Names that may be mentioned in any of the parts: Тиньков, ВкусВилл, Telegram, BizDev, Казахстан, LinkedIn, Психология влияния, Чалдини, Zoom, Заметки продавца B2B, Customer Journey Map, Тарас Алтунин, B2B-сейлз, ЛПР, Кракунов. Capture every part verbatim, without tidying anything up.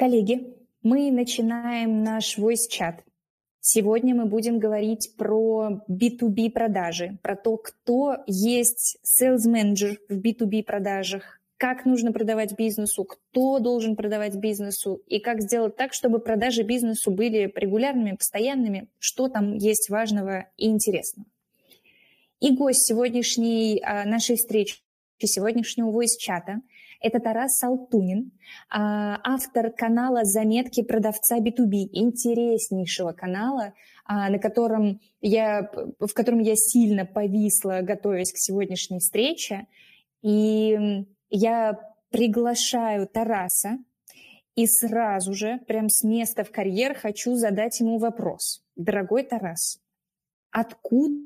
Коллеги, мы начинаем наш войс-чат. Сегодня мы будем говорить про би ту би продажи, про то, кто есть sales-менеджер в би ту би продажах, как нужно продавать бизнесу, кто должен продавать бизнесу и как сделать так, чтобы продажи бизнесу были регулярными, постоянными, что там есть важного и интересного. И гость сегодняшней нашей встречи, сегодняшнего войс-чата – это Тарас Алтунин, автор канала «Заметки продавца би ту би», интереснейшего канала, на котором я, в котором я сильно повисла, готовясь к сегодняшней встрече. И я приглашаю Тараса и сразу же, прям с места в карьер, хочу задать ему вопрос. Дорогой Тарас, откуда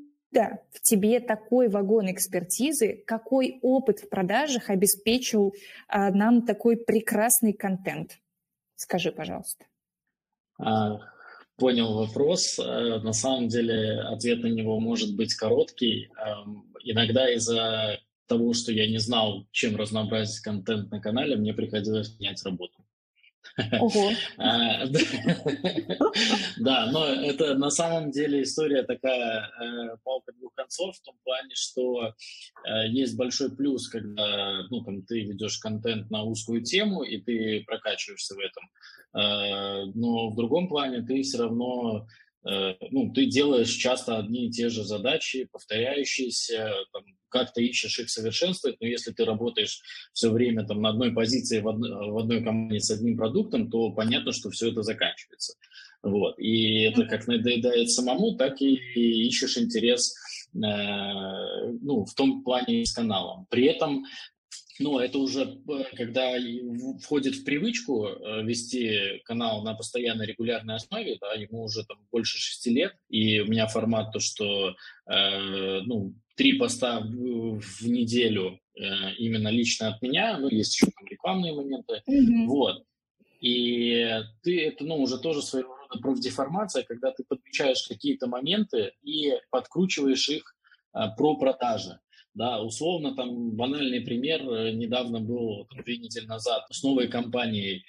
в тебе такой вагон экспертизы, какой опыт в продажах обеспечил а, нам такой прекрасный контент? Скажи, пожалуйста. А, понял вопрос. А, на самом деле ответ на него может быть короткий. А, иногда из-за того, что я не знал, чем разнообразить контент на канале, мне приходилось менять работу. Ого. Да, но это на самом деле история такая палка двух концов, в том плане, что есть большой плюс, когда ну, там, ты ведешь контент на узкую тему, и ты прокачиваешься в этом. Но в другом плане ты все равно ну, ты делаешь часто одни и те же задачи, повторяющиеся, там, как-то ищешь их совершенствовать, но если ты работаешь все время там, на одной позиции в одной, в одной компании с одним продуктом, то понятно, что все это заканчивается. Вот. И это как надоедает самому, так и ищешь интерес э, ну, в том плане с каналом. При этом ну, это уже когда входит в привычку вести канал на постоянной регулярной основе, да, ему уже там, больше шести лет, и у меня формат то, что э, ну, три поста в, в неделю э, именно лично от меня, ну, есть еще там рекламные моменты, mm-hmm. вот. И ты, это ну, уже тоже своего рода профдеформация, когда ты подмечаешь какие-то моменты и подкручиваешь их э, про продажи. Да, условно, там банальный пример недавно был, там, две недели назад, с новой компанией э,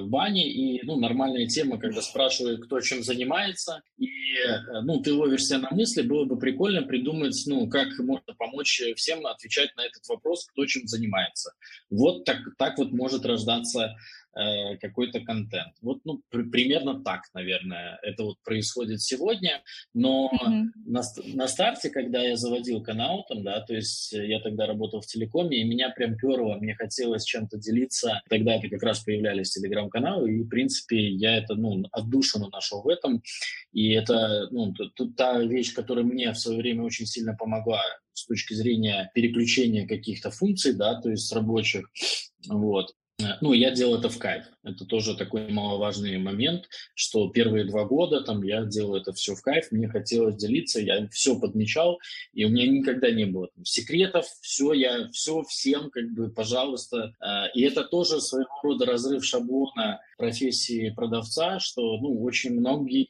в бане, и, ну, нормальная тема, когда спрашивают, кто чем занимается, и, э, ну, ты ловишься на мысли, было бы прикольно придумать, ну, как можно помочь всем отвечать на этот вопрос, кто чем занимается. Вот так, так вот может рождаться э, какой-то контент. Вот, ну, при, примерно так, наверное, это вот происходит сегодня, но mm-hmm. на, на старте, когда я заводил канал, там, да, то То есть я тогда работал в телекоме, и меня прям пёрло, мне хотелось чем-то делиться. Тогда это как раз появлялись телеграм-каналы, и, в принципе, я это, ну, отдушину нашел в этом. И это, ну, та вещь, которая мне в свое время очень сильно помогла с точки зрения переключения каких-то функций, да, то есть рабочих, вот. Ну, я делал это в кайф. Это тоже такой маловажный момент, что первые два года там, я делал это все в кайф, мне хотелось делиться, я все подмечал, и у меня никогда не было там, секретов, все, я все всем, как бы, пожалуйста. И это тоже своего рода разрыв шаблона профессии продавца, что, ну, очень многие,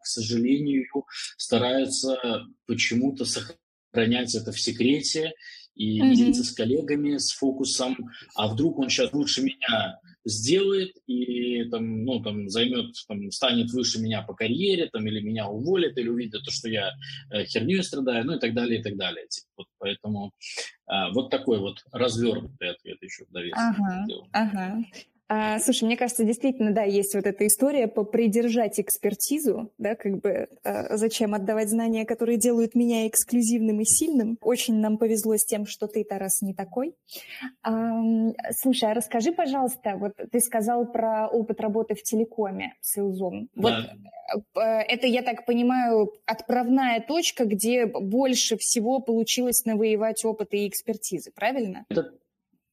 к сожалению, стараются почему-то сохранять это в секрете, и mm-hmm. делиться с коллегами, с фокусом, а вдруг он сейчас лучше меня сделает и там, ну, там, займет, там, станет выше меня по карьере, там, или меня уволит, или увидит то, что я э, хернёй страдаю, ну и так далее, и так далее. Типа, вот, поэтому э, вот такой вот развернутый ответ еще в довесок. Ага, ага. А, слушай, мне кажется, действительно, да, есть вот эта история по придержать экспертизу, да, как бы а, зачем отдавать знания, которые делают меня эксклюзивным и сильным. Очень нам повезло с тем, что ты, Тарас, не такой. А, слушай, а расскажи, пожалуйста, вот ты сказал про опыт работы в телекоме с Илзом. Вот да. Это, я так понимаю, отправная точка, где больше всего получилось навоевать опыта и экспертизы, правильно? Это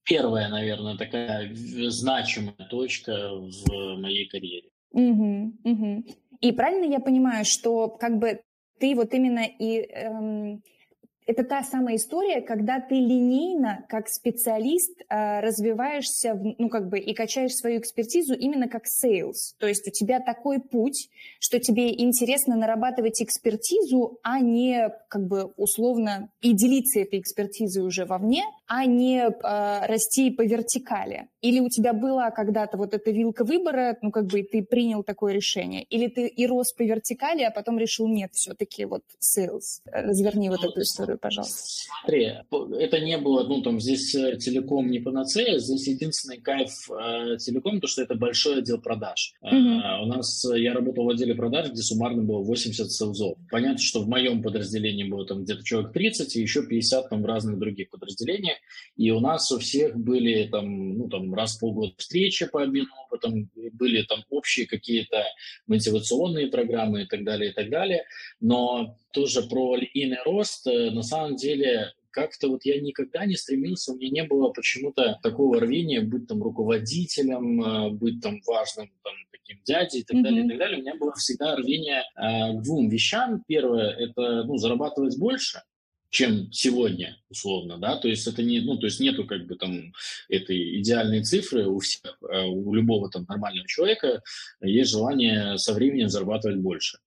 первая, наверное, такая значимая точка в моей карьере. Угу, угу. И правильно я понимаю, что как бы ты вот именно и эм, Это та самая история, когда ты линейно, как специалист, развиваешься, ну, как бы, и качаешь свою экспертизу именно как sales. То есть у тебя такой путь, что тебе интересно нарабатывать экспертизу, а не, как бы, условно, и делиться этой экспертизой уже вовне, а не э, расти по вертикали. Или у тебя была когда-то вот эта вилка выбора, ну, как бы, ты принял такое решение. Или ты и рос по вертикали, а потом решил, нет, все-таки вот sales. Разверни вот эту историю, пожалуйста. Смотри, это не было, ну, там, здесь телеком не панацея, здесь единственный кайф э, телеком, то, что это большой отдел продаж. Mm-hmm. Э, у нас, я работал в отделе продаж, где суммарно было восемьдесят селзов. Понятно, что в моем подразделении было там где-то человек тридцать, и еще пятьдесят там в разных других подразделениях, и у нас у всех были там, ну, там, раз в полгода встречи по обмену опытом, были там общие какие-то мотивационные программы и так далее, и так далее, но тоже про линейный рост, на самом деле, как-то вот я никогда не стремился, у меня не было почему-то такого рвения быть там руководителем, быть там важным там, таким дядей и так mm-hmm. далее, и так далее. У меня было всегда рвение э, к двум вещам. Первое – это ну, зарабатывать больше, чем сегодня, условно, да, то есть это не, ну, то есть нету как бы там этой идеальной цифры у всех, у любого там нормального человека есть желание со временем зарабатывать больше.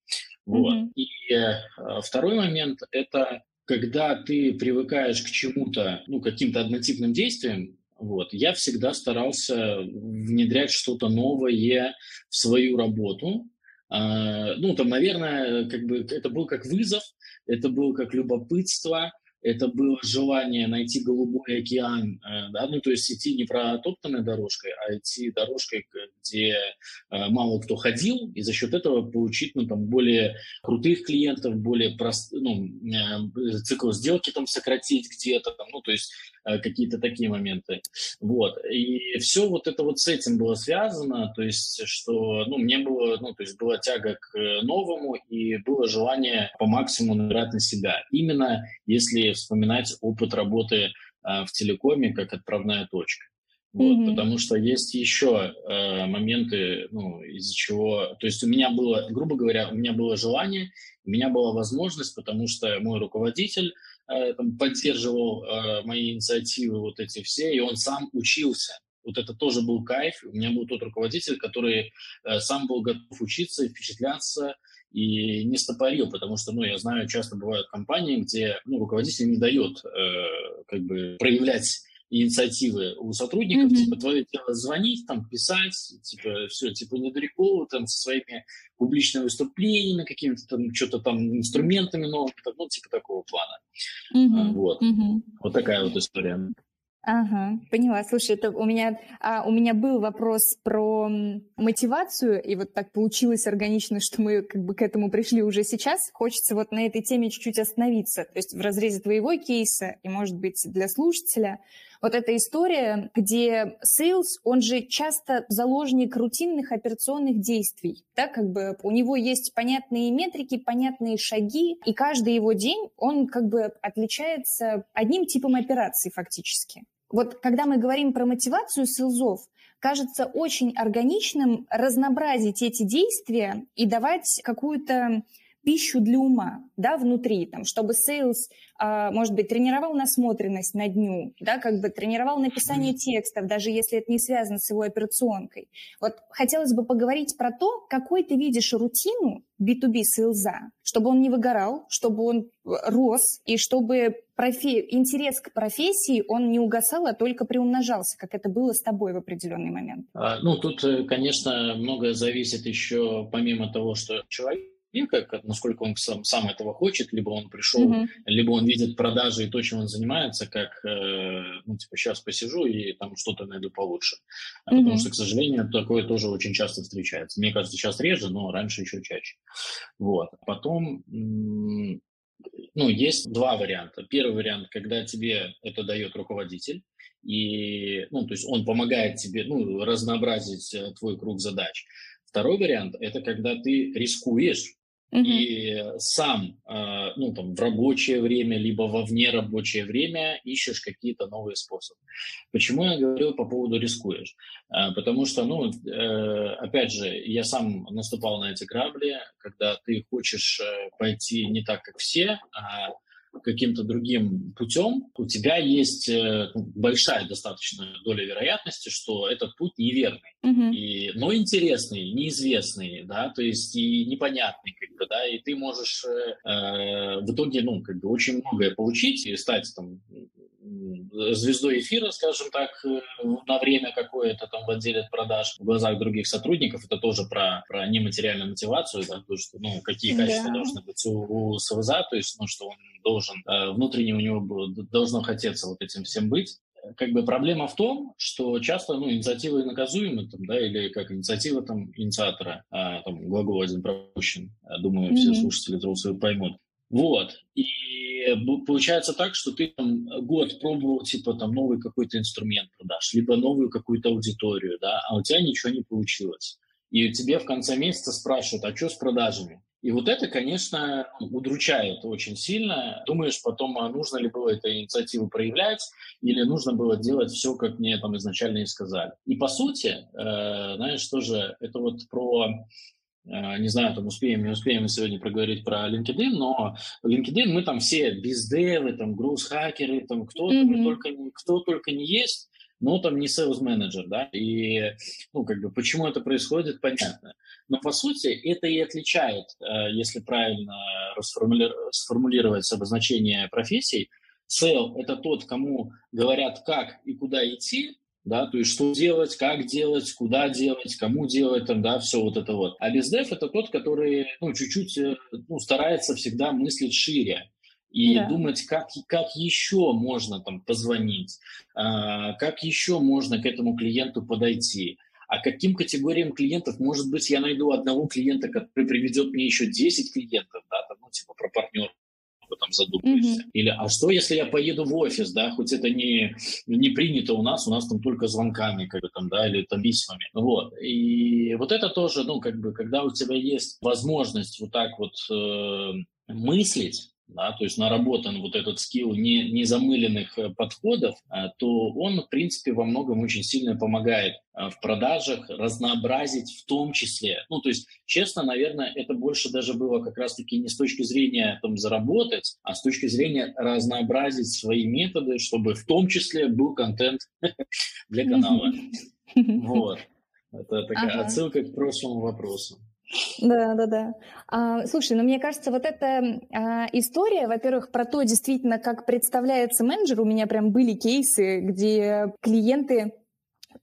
Вот. Mm-hmm. И э, второй момент – это когда ты привыкаешь к чему-то, ну, каким-то однотипным действиям, вот, я всегда старался внедрять что-то новое в свою работу. Э, ну, там, наверное, как бы это был как вызов, это было как любопытство, это было желание найти голубой океан, да? Ну, то есть идти не протоптанной дорожкой, а идти дорожкой, где мало кто ходил, и за счет этого получить ну, там, более крутых клиентов, более прост... ну, цикл сделки там, сократить где-то, там, ну, то есть какие-то такие моменты. Вот. И все вот это вот с этим было связано, то есть, что ну, мне было, ну, то есть была тяга к новому, и было желание по максимуму набирать на себя. Именно если вспоминать опыт работы а, в телекоме как отправная точка. Вот, mm-hmm. Потому что есть еще э, моменты, ну, из-за чего... То есть у меня было, грубо говоря, у меня было желание, у меня была возможность, потому что мой руководитель э, там, поддерживал э, мои инициативы, вот эти все, и он сам учился. Вот это тоже был кайф. У меня был тот руководитель, который э, сам был готов учиться, впечатляться, и не стопорил, потому что, ну, я знаю, часто бывают компании, где, ну, руководитель не дает, э, как бы, проявлять инициативы у сотрудников, mm-hmm. типа, твое дело звонить, там, писать, типа, все, типа, не дури голову, там, со своими публичными выступлениями, какими-то там, что-то там, инструментами новыми, ну, типа, такого плана. Mm-hmm. Вот. Mm-hmm. Вот такая вот история. Ага, поняла. Слушай, это у меня, а, у меня был вопрос про мотивацию, и вот так получилось органично, что мы как бы к этому пришли уже сейчас. Хочется вот на этой теме чуть-чуть остановиться, то есть в разрезе твоего кейса и, может быть, для слушателя. Вот эта история, где sales, он же часто заложник рутинных операционных действий, да, как бы у него есть понятные метрики, понятные шаги, и каждый его день, он как бы отличается одним типом операций фактически. Вот когда мы говорим про мотивацию сейлзов, кажется очень органичным разнообразить эти действия и давать какую-то пищу для ума, да, внутри, там, чтобы сейлс, а, может быть, тренировал насмотренность на дню, да, как бы тренировал написание текстов, даже если это не связано с его операционкой. Вот хотелось бы поговорить про то, какой ты видишь рутину би ту би сейлза, чтобы он не выгорал, чтобы он рос, и чтобы профи... интерес к профессии, он не угасал, а только приумножался, как это было с тобой в определенный момент. А, ну, тут, конечно, многое зависит еще помимо того, что человек как, насколько он сам, сам этого хочет, либо он пришел, mm-hmm. либо он видит продажи и то, чем он занимается, как, э, ну, типа, сейчас посижу и там что-то найду получше. Mm-hmm. Потому что, к сожалению, такое тоже очень часто встречается. Мне кажется, сейчас реже, но раньше еще чаще. Вот. Потом, м- ну, есть два варианта. Первый вариант, когда тебе это дает руководитель, и, ну, то есть он помогает тебе, ну, разнообразить твой круг задач. Второй вариант – это когда ты рискуешь, и сам, ну, там, в рабочее время, либо во внерабочее время ищешь какие-то новые способы. Почему я говорил по поводу рискуешь? Потому что, ну, опять же, я сам наступал на эти грабли, когда ты хочешь пойти не так, как все, а каким-то другим путем, у тебя есть большая достаточно доля вероятности, что этот путь неверный, угу. и, но интересный, неизвестный, да, то есть и непонятный, как бы, да, и ты можешь э, в итоге, ну, как бы очень многое получить и стать там звездой эфира, скажем так, на время какое-то там в отделе продаж, в глазах других сотрудников. Это тоже про, про нематериальную мотивацию, да, то, что, ну, какие качества да. должны быть у, у СВЗа, то есть, ну, что он должен, внутренне у него должно хотеться вот этим всем быть. Как бы проблема в том, что часто, ну, инициативы наказуемы, там, да, или как инициатива там инициатора, а, там, глагол один пропущен, думаю, mm-hmm. все слушатели взрослые поймут. Вот, и получается так, что ты там год пробовал, типа, там, новый какой-то инструмент продаж, либо новую какую-то аудиторию, да, а у тебя ничего не получилось. И тебе в конце месяца спрашивают, а что с продажами? И вот это, конечно, удручает очень сильно. Думаешь потом, а нужно ли было эту инициативу проявлять, или нужно было делать все, как мне там изначально и сказали. И по сути, э, знаешь, тоже это вот про... Не знаю, там успеем, не успеем сегодня проговорить про LinkedIn, но LinkedIn мы там все бездевы, там груз-хакеры, там кто, mm-hmm. только, кто только не есть, но там не sales-менеджер, да, и, ну, как бы, почему это происходит, понятно. Но, по сути, это и отличает, если правильно сформулировать обозначение профессий, sales – это тот, кому говорят, как и куда идти, да, то есть что делать, как делать, куда делать, кому делать, там, да, все вот это вот. А BizDev – это тот, который, ну, чуть-чуть, ну, старается всегда мыслить шире и да. думать, как, как еще можно там позвонить, как еще можно к этому клиенту подойти. А каким категориям клиентов, может быть, я найду одного клиента, который приведет мне еще десять клиентов, да, там, ну, типа про партнер. Там задумываешься. Mm-hmm. Или, а что, если я поеду в офис, да, хоть это не, не принято у нас, у нас там только звонками, как бы, там, да, или там письмами. Вот. И вот это тоже, ну, как бы, когда у тебя есть возможность вот так вот э, мыслить, да, то есть наработан вот этот скилл не, незамыленных подходов, то он, в принципе, во многом очень сильно помогает в продажах разнообразить в том числе. Ну, то есть, честно, наверное, это больше даже было как раз-таки не с точки зрения там заработать, а с точки зрения разнообразить свои методы, чтобы в том числе был контент для канала. Вот. Это такая отсылка к прошлому вопросу. Да, да, да. А, слушай, ну мне кажется, вот эта а, история, во-первых, про то, действительно, как представляется менеджер, у меня прям были кейсы, где клиенты...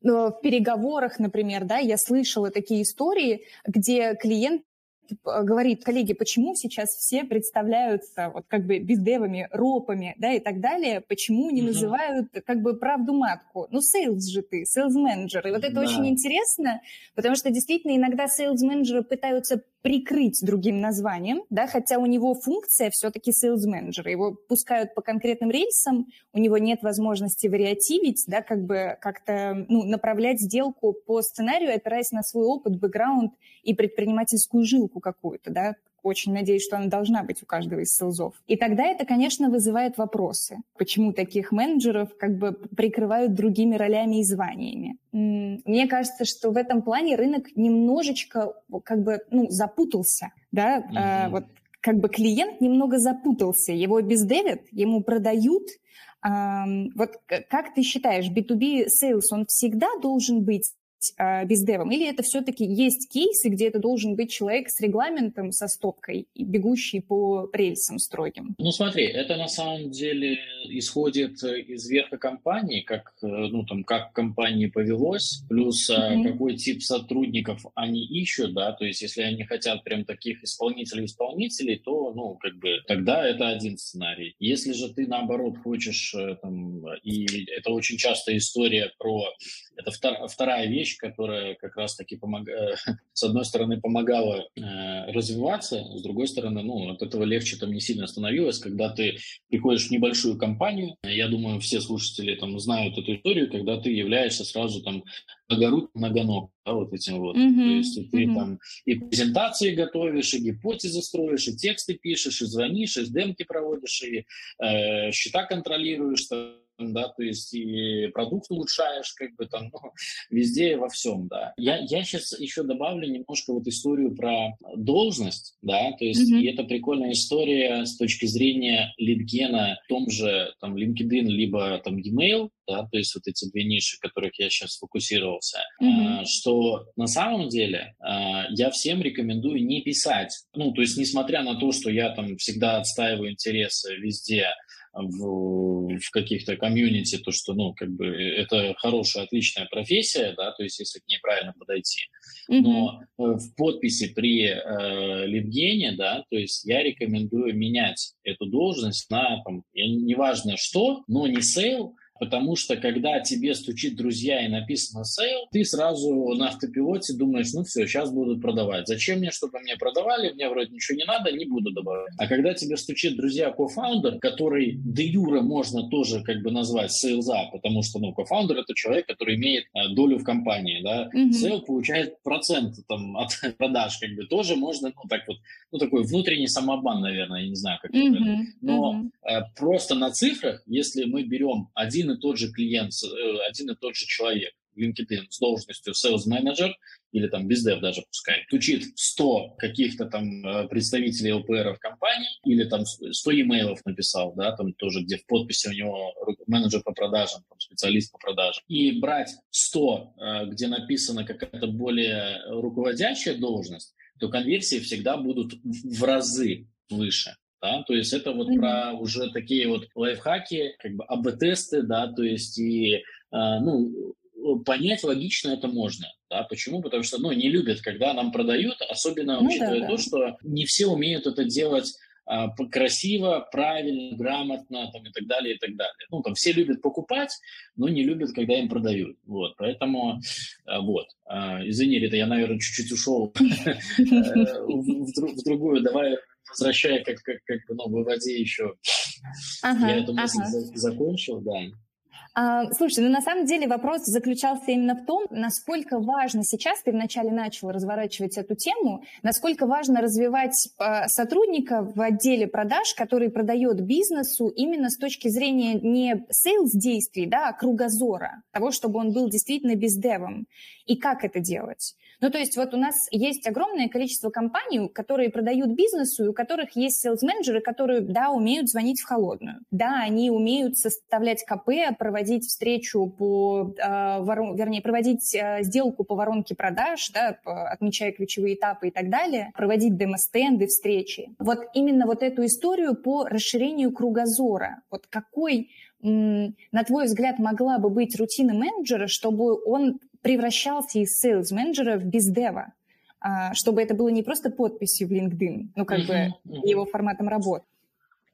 Ну, в переговорах, например, да, я слышала такие истории, где клиент говорит: коллеги, почему сейчас все представляются вот как бы бездевами, ропами, да, и так далее, почему не mm-hmm. называют как бы правду матку? Ну, сейлс же ты, сейлс-менеджер. И вот это да. очень интересно, потому что действительно иногда сейлс-менеджеры пытаются прикрыть другим названием, да, хотя у него функция все-таки сейлс-менеджера. Его пускают по конкретным рельсам, у него нет возможности вариативить, да, как бы как-то, ну, направлять сделку по сценарию, опираясь на свой опыт, бэкграунд и предпринимательскую жилку какую-то, да. Очень надеюсь, что она должна быть у каждого из сейлзов. И тогда это, конечно, вызывает вопросы. Почему таких менеджеров как бы прикрывают другими ролями и званиями? Мне кажется, что в этом плане рынок немножечко как бы, ну, запутался, да? Mm-hmm. А, вот как бы клиент немного запутался. Его бездевят, ему продают. А, вот как ты считаешь, би ту би сейлс, он всегда должен быть бездевом? Или это все-таки есть кейсы, где это должен быть человек с регламентом, со стопкой, бегущий по рельсам строгим? Ну смотри, это на самом деле исходит из верха компании, как, ну, там, как компании повелось, плюс mm-hmm. какой тип сотрудников они ищут, да, то есть если они хотят прям таких исполнителей-исполнителей, то, ну, как бы, тогда это один сценарий. Если же ты, наоборот, хочешь, там, и это очень частая история про, это втор... вторая вещь, которая как раз-таки помог... с одной стороны помогала э, развиваться, с другой стороны, ну, от этого легче там не сильно становилось, когда ты приходишь в небольшую компанию. Я думаю, все слушатели там знают эту историю, когда ты являешься сразу там ногорут-ногоног, да, вот этим вот. Mm-hmm. То есть и ты mm-hmm. там и презентации готовишь, и гипотезы строишь, и тексты пишешь, и звонишь, и демки проводишь, и э, счета контролируешь, там, да, то есть и продукт улучшаешь, как бы там, ну, везде и во всем, да. Я, я сейчас еще добавлю немножко вот историю про должность, да, то есть mm-hmm. и это прикольная история с точки зрения лидгена в том же, там, LinkedIn, либо там e-mail, да, то есть вот эти две ниши, в которых я сейчас сфокусировался, mm-hmm. что на самом деле я всем рекомендую не писать, ну, то есть несмотря на то, что я там всегда отстаиваю интересы везде, в, в каких-то комьюнити, то, что, ну, как бы, это хорошая, отличная профессия, да, то есть если к ней правильно подойти. Mm-hmm. Но в подписи при э, лидгене, да, то есть я рекомендую менять эту должность на, там, неважно что, но не сейл, потому что, когда тебе стучит друзья и написано сейл, ты сразу на автопилоте думаешь, ну все, сейчас будут продавать. Зачем мне, чтобы мне продавали? Мне вроде ничего не надо, не буду добавлять. А когда тебе стучит друзья кофаундер, который де юре можно тоже как бы назвать сейлза, потому что, ну, кофаундер — это человек, который имеет долю в компании, да. Mm-hmm. Сейл получает процент там от продаж, как бы тоже можно, ну, так вот, ну, такой внутренний самообман, наверное, я не знаю, как mm-hmm. это. Но mm-hmm. просто на цифрах, если мы берем один и тот же клиент, один и тот же человек в LinkedIn с должностью sales manager или там BizDev даже пускай, тучит сто каких-то там представителей ЛПРов компании или там сто имейлов написал, да, там тоже, где в подписи у него менеджер по продажам, там, специалист по продажам, и брать сто, где написана какая-то более руководящая должность, то конверсии всегда будут в разы выше. Да, то есть это вот mm-hmm. про уже такие вот лайфхаки, как бы АБ-тесты, да, то есть и, э, ну, понять логично это можно, да, почему? Потому что, ну, не любят, когда нам продают, особенно ну, учитывая да, то, да. что не все умеют это делать э, красиво, правильно, грамотно, там, и так далее, и так далее. Ну, там, все любят покупать, но не любят, когда им продают, вот, поэтому, э, вот. Э, извини, Рита, я, наверное, чуть-чуть ушел в другую, давай... Возвращая, как, как, как бы, ну, выводи еще. Ага, я эту мысль ага. закончил, да. А, слушай, ну на самом деле вопрос заключался именно в том, насколько важно сейчас, ты вначале начал разворачивать эту тему, насколько важно развивать а, сотрудника в отделе продаж, который продает бизнесу именно с точки зрения не сейлс-действий, да, а кругозора, того, чтобы он был действительно BizDev'ом. И как это делать? Ну, то есть вот у нас есть огромное количество компаний, которые продают бизнесу, и у которых есть сейлс-менеджеры, которые, да, умеют звонить в холодную. Да, они умеют составлять КП, проводить встречу по, э, ворон... вернее, проводить э, сделку по воронке продаж, да, отмечая ключевые этапы и так далее, проводить демо-стенды, встречи. Вот именно вот эту историю по расширению кругозора. Вот какой, м- на твой взгляд, могла бы быть рутина менеджера, чтобы он... превращался из сейлс-менеджера в бездева, чтобы это было не просто подписью в LinkedIn, ну, как uh-huh, бы uh-huh. его форматом работы.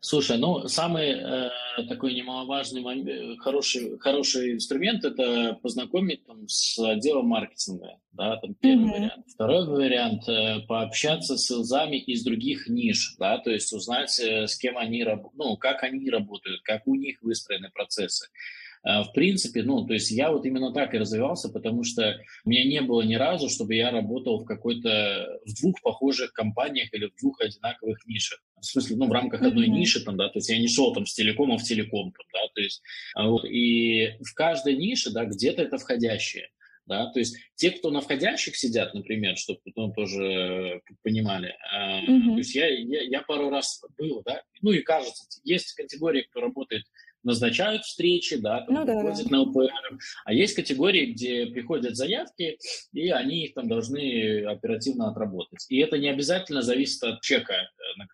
Слушай, ну, самый э, такой немаловажный момент, хороший, хороший инструмент – это познакомить там, с отделом маркетинга, да, там первый uh-huh. вариант. Второй вариант э, – пообщаться с сейлзами из других ниш, да, то есть узнать, э, с кем они работают, ну, как они работают, как у них выстроены процессы. В принципе, ну, то есть я вот именно так и развивался, потому что у меня не было ни разу, чтобы я работал в какой-то, в двух похожих компаниях или в двух одинаковых нишах. В смысле, ну, в рамках одной mm-hmm. ниши, там, да, то есть я не шел там с телекома в телеком, там, да, то есть, вот, и в каждой нише, да, где-то это входящие. Да, то есть те, кто на входящих сидят, например, чтобы потом тоже понимали. Mm-hmm. То есть я, я, я пару раз был, да, ну и кажется, есть категория, кто работает, назначают встречи, да, там, ну, приходят да, да. на ЛПР, а есть категории, где приходят заявки, и они их там должны оперативно отработать. И это не обязательно зависит от чека.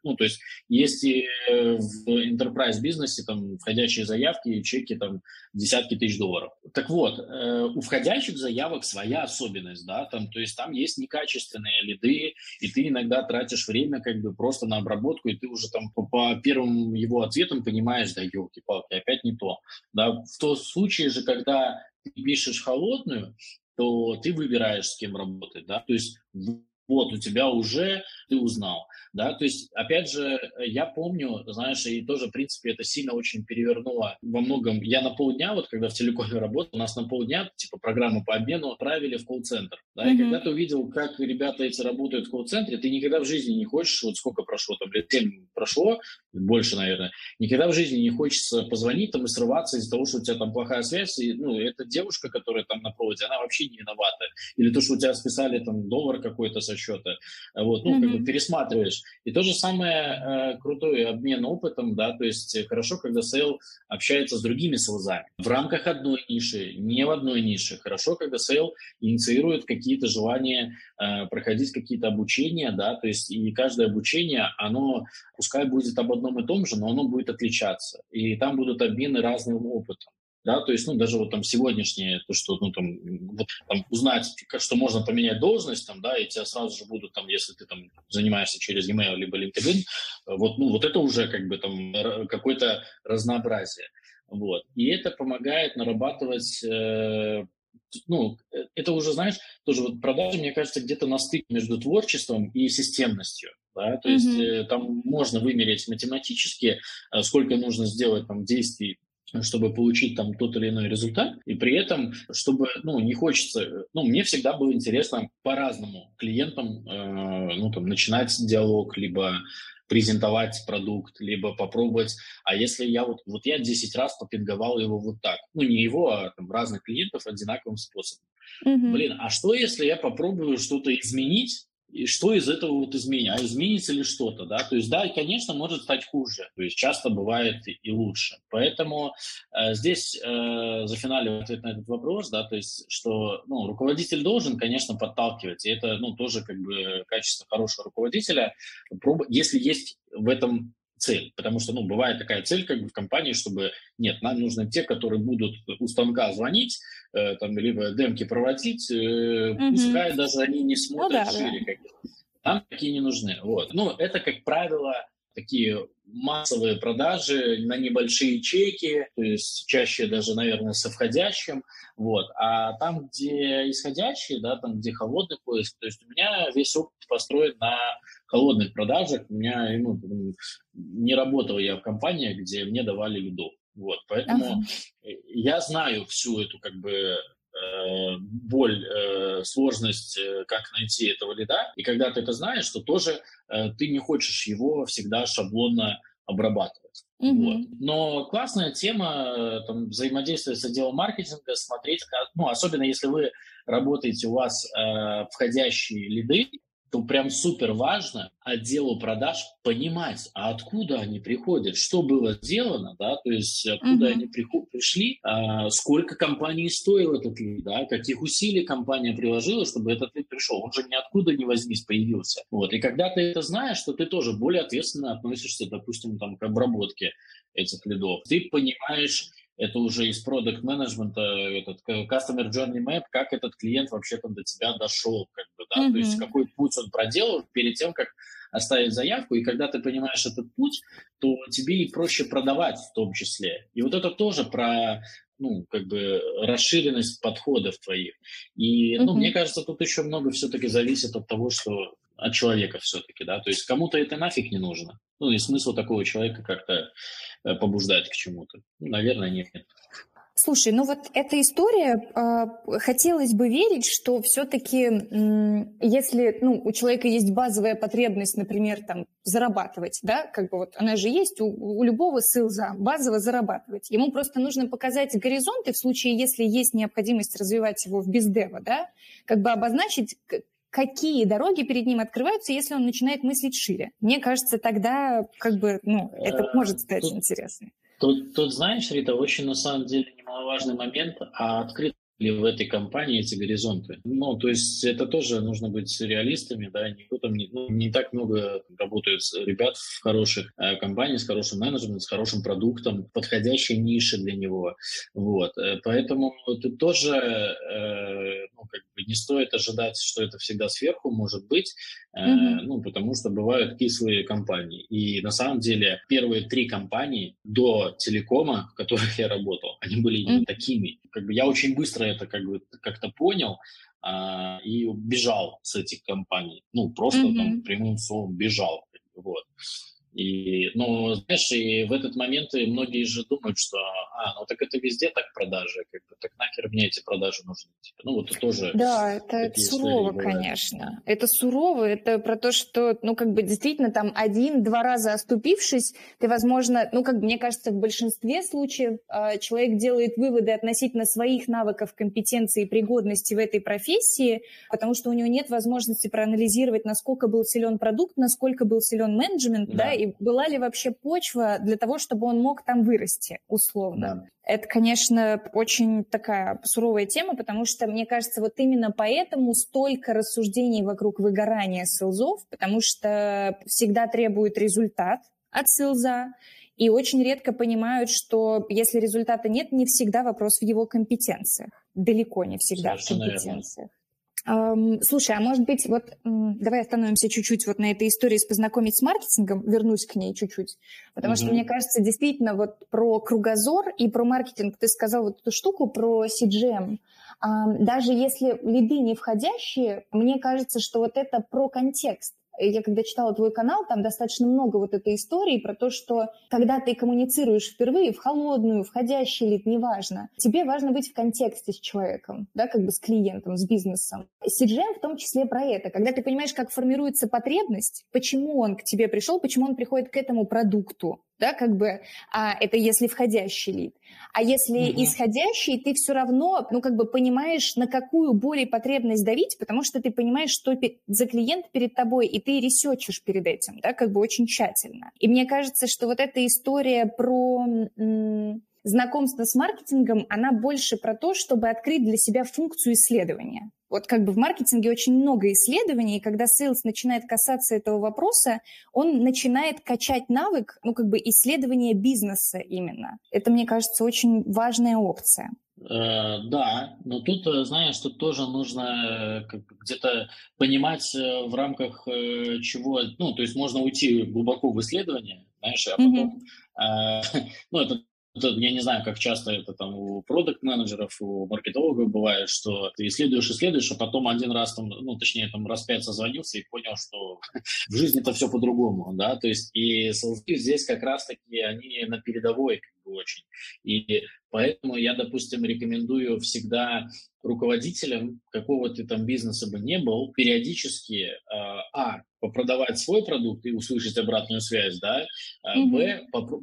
Ну, то есть есть и в enterprise бизнесе там входящие заявки и чеки там десятки тысяч долларов. Так вот, у входящих заявок своя особенность, да, там, то есть там есть некачественные лиды, и ты иногда тратишь время как бы просто на обработку, и ты уже там по, по первым его ответам понимаешь, да, елки-палки, опять не то. Да, в том случае же, когда ты пишешь холодную, то ты выбираешь, с кем работать, да, то есть Вот, у тебя уже ты узнал, да, то есть, опять же, я помню, знаешь, и тоже, в принципе, это сильно очень перевернуло во многом. Я на полдня, вот, когда в Телекоме работал, у нас на полдня, типа, программу по обмену отправили в колл-центр, да, mm-hmm. и когда ты увидел, как ребята эти работают в колл-центре, ты никогда в жизни не хочешь, вот сколько прошло, там, лет семь прошло, больше, наверное, никогда в жизни не хочется позвонить там и срываться из-за того, что у тебя там плохая связь, и, ну, эта девушка, которая там на проводе, она вообще не виновата, или то, что у тебя списали, там, доллар какой-то со счета, вот, ну, mm-hmm. как бы пересматриваешь. И то же самое э, крутой обмен опытом, да, то есть хорошо, когда сейл общается с другими сейлзами в рамках одной ниши, не в одной нише. Хорошо, когда сейл инициирует какие-то желания э, проходить какие-то обучения, да, то есть и каждое обучение, оно, пускай будет об одном и том же, но оно будет отличаться, и там будут обмены разным опытом. Да, то есть, ну, даже вот там сегодняшнее, то, что, ну, там, вот, там, узнать, что можно поменять должность, там, да, и тебя сразу же будут, там, если ты, там, занимаешься через e-mail либо LinkedIn, вот, ну, вот это уже, как бы, там, какое-то разнообразие, вот. И это помогает нарабатывать... Э- Ну, это уже, знаешь, тоже вот продажи, мне кажется, где-то на стыке между творчеством и системностью, да, то mm-hmm. есть э, там можно вымерить математически, э, сколько нужно сделать там действий, чтобы получить там тот или иной результат, и при этом, чтобы, ну, не хочется, ну, мне всегда было интересно по-разному клиентам, э, ну, там, начинать диалог, либо презентовать продукт, либо попробовать, а если я вот, вот я десять раз попинговал его вот так, ну, не его, а там, разных клиентов одинаковым способом. Mm-hmm. Блин, а что, если я попробую что-то изменить, и что из этого вот изменится? А изменится ли что-то, да? То есть, да, и, конечно, может стать хуже. То есть, часто бывает и лучше. Поэтому э, здесь э, зафиналил ответ на этот вопрос, да, то есть, что, ну, руководитель должен, конечно, подталкивать. И это, ну, тоже, как бы, качество хорошего руководителя, если есть в этом цель, потому что, ну, бывает такая цель, как бы, в компании, чтобы, нет, нам нужны те, которые будут у станка звонить, э, там, либо демки проводить, э, mm-hmm. пускай даже они не смотрят, ну, да, шире, да. Нам такие не нужны, вот. Ну, это, как правило, такие массовые продажи на небольшие чеки, то есть чаще даже, наверное, со входящим, вот. А там, где исходящие, да, там, где холодный поиск, то есть у меня весь опыт построен на холодных продажах. У меня, ну, не работал я в компании, где мне давали лидов, вот. Поэтому uh-huh. я знаю всю эту, как бы, боль, сложность, как найти этого лида. И когда ты это знаешь, то тоже ты не хочешь его всегда шаблонно обрабатывать. Mm-hmm. Вот. Но классная тема, там, взаимодействие с отделом маркетинга, смотреть, ну, особенно если вы работаете, у вас э, входящие лиды, то прям супер важно отделу продаж понимать, а откуда они приходят, что было сделано, да, то есть откуда uh-huh. они приход- пришли, а, сколько компании стоил этот лид, да, каких усилий компания приложила, чтобы этот лид пришел. Он же ниоткуда не возьмись, появился. Вот. И когда ты это знаешь, то ты тоже более ответственно относишься, допустим, там, к обработке этих лидов. Ты понимаешь... Это уже из продакт-менеджмента, этот Customer Journey Map, как этот клиент вообще там до тебя дошел, как бы, да, mm-hmm. то есть какой путь он проделал перед тем, как оставить заявку, и когда ты понимаешь этот путь, то тебе и проще продавать в том числе. И вот это тоже про, ну, как бы, расширенность подходов твоих. И, ну, mm-hmm. мне кажется, тут еще много все-таки зависит от того, что от человека все-таки, да, то есть кому-то это нафиг не нужно. Ну, и смысл такого человека как-то побуждать к чему-то. Ну, наверное, нет. Слушай, ну вот эта история, хотелось бы верить, что все-таки, если, ну, у человека есть базовая потребность, например, там, зарабатывать, да, как бы вот она же есть у, у любого сейлза, базово зарабатывать. Ему просто нужно показать горизонты в случае, если есть необходимость развивать его в BizDev, да, как бы обозначить... какие дороги перед ним открываются, если он начинает мыслить шире. Мне кажется, тогда, как бы, ну, это может стать тут, интересно. Тут, тут, знаешь, Рита, очень, на самом деле, немаловажный момент, а открыт ли в этой компании эти горизонты. Ну, то есть это тоже нужно быть реалистами, да, никто там не, ну, не так много работают ребят в хороших э, компаниях, с хорошим менеджментом, с хорошим продуктом, подходящей ниши для него, вот. Поэтому тут тоже, э, ну, как бы не стоит ожидать, что это всегда сверху может быть, э, mm-hmm. ну, потому что бывают кислые компании. И на самом деле первые три компании до Телекома, в которых я работал, они были именно mm-hmm. такими. Как бы я очень быстро это как бы как-то понял а, и бежал с этих компаний. Ну, просто mm-hmm. там прямым словом бежал. Вот. И, ну, знаешь, и в этот момент многие же думают, что, а, ну так это везде так продажи, как бы, так нахер мне эти продажи нужны. Типа, ну вот это тоже... Да, это сурово, конечно. Это сурово, это про то, что, ну как бы действительно там один-два раза оступившись, ты, возможно, ну как бы мне кажется, в большинстве случаев человек делает выводы относительно своих навыков, компетенции и пригодности в этой профессии, потому что у него нет возможности проанализировать, насколько был силен продукт, насколько был силен менеджмент, да, да и была ли вообще почва для того, чтобы он мог там вырасти, условно. Да. Это, конечно, очень такая суровая тема, потому что, мне кажется, вот именно поэтому столько рассуждений вокруг выгорания селзов, потому что всегда требует результат от селза, и очень редко понимают, что если результата нет, не всегда вопрос в его компетенциях. Далеко не всегда в компетенциях. Слушай, а может быть, вот давай остановимся чуть-чуть вот на этой истории с познакомить с маркетингом, вернусь к ней чуть-чуть, потому mm-hmm. что, мне кажется, действительно вот про кругозор и про маркетинг ты сказал вот эту штуку про си джи эм. Даже если лиды не входящие, мне кажется, что вот это про контекст. Я когда читала твой канал, там достаточно много вот этой истории про то, что когда ты коммуницируешь впервые в холодную, входящий лид, неважно, тебе важно быть в контексте с человеком, да, как бы с клиентом, с бизнесом. си джи эм в том числе про это. Когда ты понимаешь, как формируется потребность, почему он к тебе пришел, почему он приходит к этому продукту, да, как бы, а это если входящий лид. А если mm-hmm. исходящий, ты все равно, ну, как бы понимаешь, на какую боль и потребность давить, потому что ты понимаешь, что за клиент перед тобой, и ты ресерчишь перед этим, да, как бы очень тщательно. И мне кажется, что вот эта история про м- знакомство с маркетингом, она больше про то, чтобы открыть для себя функцию исследования. Вот как бы в маркетинге очень много исследований, и когда сейлс начинает касаться этого вопроса, он начинает качать навык, ну как бы исследования бизнеса именно. Это, мне кажется, очень важная опция. Э, да, но тут, знаешь, тут тоже нужно где-то понимать в рамках чего, ну то есть можно уйти глубоко в исследование, знаешь, а потом, mm-hmm. э, ну это я не знаю, как часто это там у продакт-менеджеров, у маркетологов бывает, что ты исследуешь, исследуешь, а потом один раз, там, ну, точнее, там раз пять созвонился и понял, что в жизни-то все по-другому, да, то есть и селзы здесь как раз-таки, они на передовой как бы очень, и поэтому я, допустим, рекомендую всегда руководителям, какого ты там бизнеса бы не был, периодически, а, попродавать свой продукт и услышать обратную связь, да, mm-hmm. б,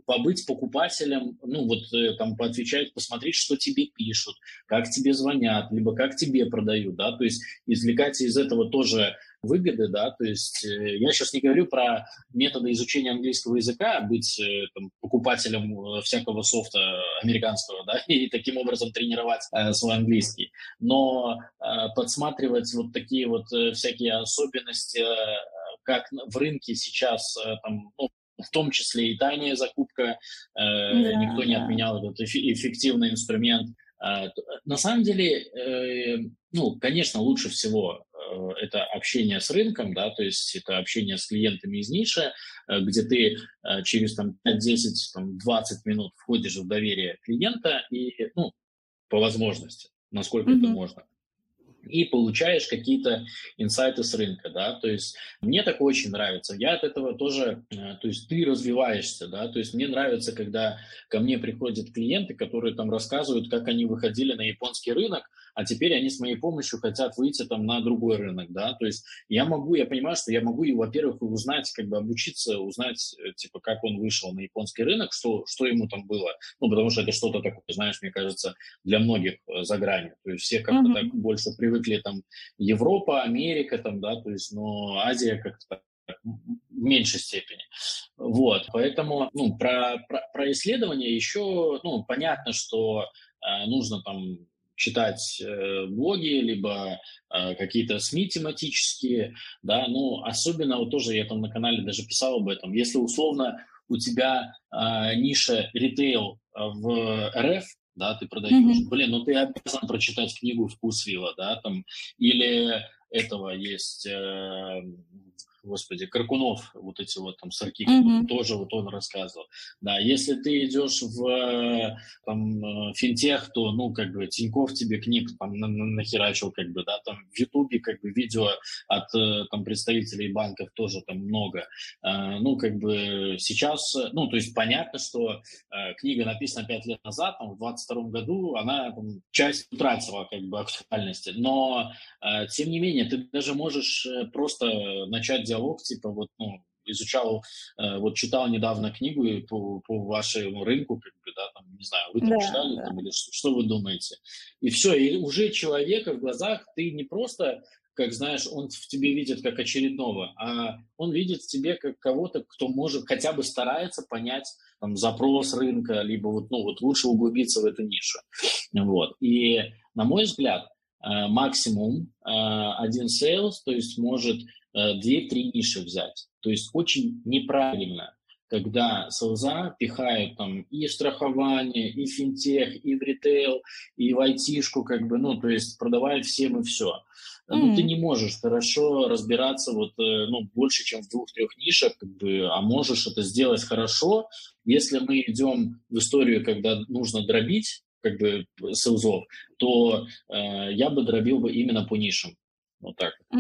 побыть покупателем, ну, вот там поотвечать, посмотреть, что тебе пишут, как тебе звонят, либо как тебе продают, да, то есть извлекать из этого тоже выгоды, да, то есть я сейчас не говорю про методы изучения английского языка, быть там, покупателем всякого софта американского, да, и таким образом тренировать э, свой английский, но э, подсматривать вот такие вот всякие особенности, э, как в рынке сейчас, э, там, ну, в том числе и тайная закупка, э, да, никто не да. отменял этот эффективный инструмент. Э, на самом деле, э, ну, конечно, лучше всего это общение с рынком, да, то есть это общение с клиентами из ниши, где ты через там, пять, десять, двадцать минут входишь в доверие клиента и, ну, по возможности, насколько mm-hmm. это можно. И получаешь какие-то инсайты с рынка, да, то есть мне такое очень нравится, я от этого тоже, то есть ты развиваешься, да, то есть мне нравится, когда ко мне приходят клиенты, которые там рассказывают, как они выходили на японский рынок, а теперь они с моей помощью хотят выйти там на другой рынок, да, то есть я могу, я понимаю, что я могу, во-первых, узнать, как бы обучиться, узнать, типа, как он вышел на японский рынок, что, что ему там было, ну, потому что это что-то такое, знаешь, мне кажется, для многих за гранью, то есть все как-то mm-hmm. так больше привыкли. Привыкли там Европа, Америка, там, да, то есть, но Азия как-то в меньшей степени. Вот, поэтому, ну, про, про, про исследования еще, ну, понятно, что э, нужно там читать э, блоги, либо э, какие-то СМИ тематические, да, ну, особенно, вот тоже я там на канале даже писал об этом, если условно у тебя э, ниша ритейл в эр эф, да, ты продаешь, mm-hmm. блин, ну ты обязан прочитать книгу «ВкусВилла», да, там, или этого есть э, господи, Кракунов, вот эти вот там сырки, mm-hmm. тоже вот он рассказывал. Да, если ты идешь в там, финтех, то, ну, как бы, Тиньков тебе книг там нахерачил, как бы, да, там в Ютубе, как бы, видео от там представителей банков тоже там много. Ну, как бы, сейчас, ну, то есть понятно, что книга написана пять лет назад, там, в двадцать втором году, она там, часть утратила, как бы, актуальности, но, тем не менее, ты даже можешь просто начать диалог, типа, вот, ну, изучал, вот читал недавно книгу по, по вашему рынку, как бы, да, там, не знаю, вы там да, читали, да. Там, или что, что вы думаете? И все, и уже человека в глазах ты не просто, как знаешь, он в тебе видит как очередного, а он видит в тебе как кого-то, кто может, хотя бы старается понять там, запрос рынка, либо вот, ну, вот лучше углубиться в эту нишу. Вот. И, на мой взгляд, максимум один сейлс, то есть может две-три ниши взять. То есть очень неправильно, когда селза пихают там и в страхование, и в финтех, и в ритейл, и в айтишку, как бы, ну, то есть продавают всем и все. Mm-hmm. Ну, ты не можешь хорошо разбираться вот, ну, больше, чем в двух-трех нишах, как бы, а можешь это сделать хорошо, если мы идем в историю, когда нужно дробить, как бы, селзов, то э, я бы дробил бы именно по нишам. Вот так. Угу,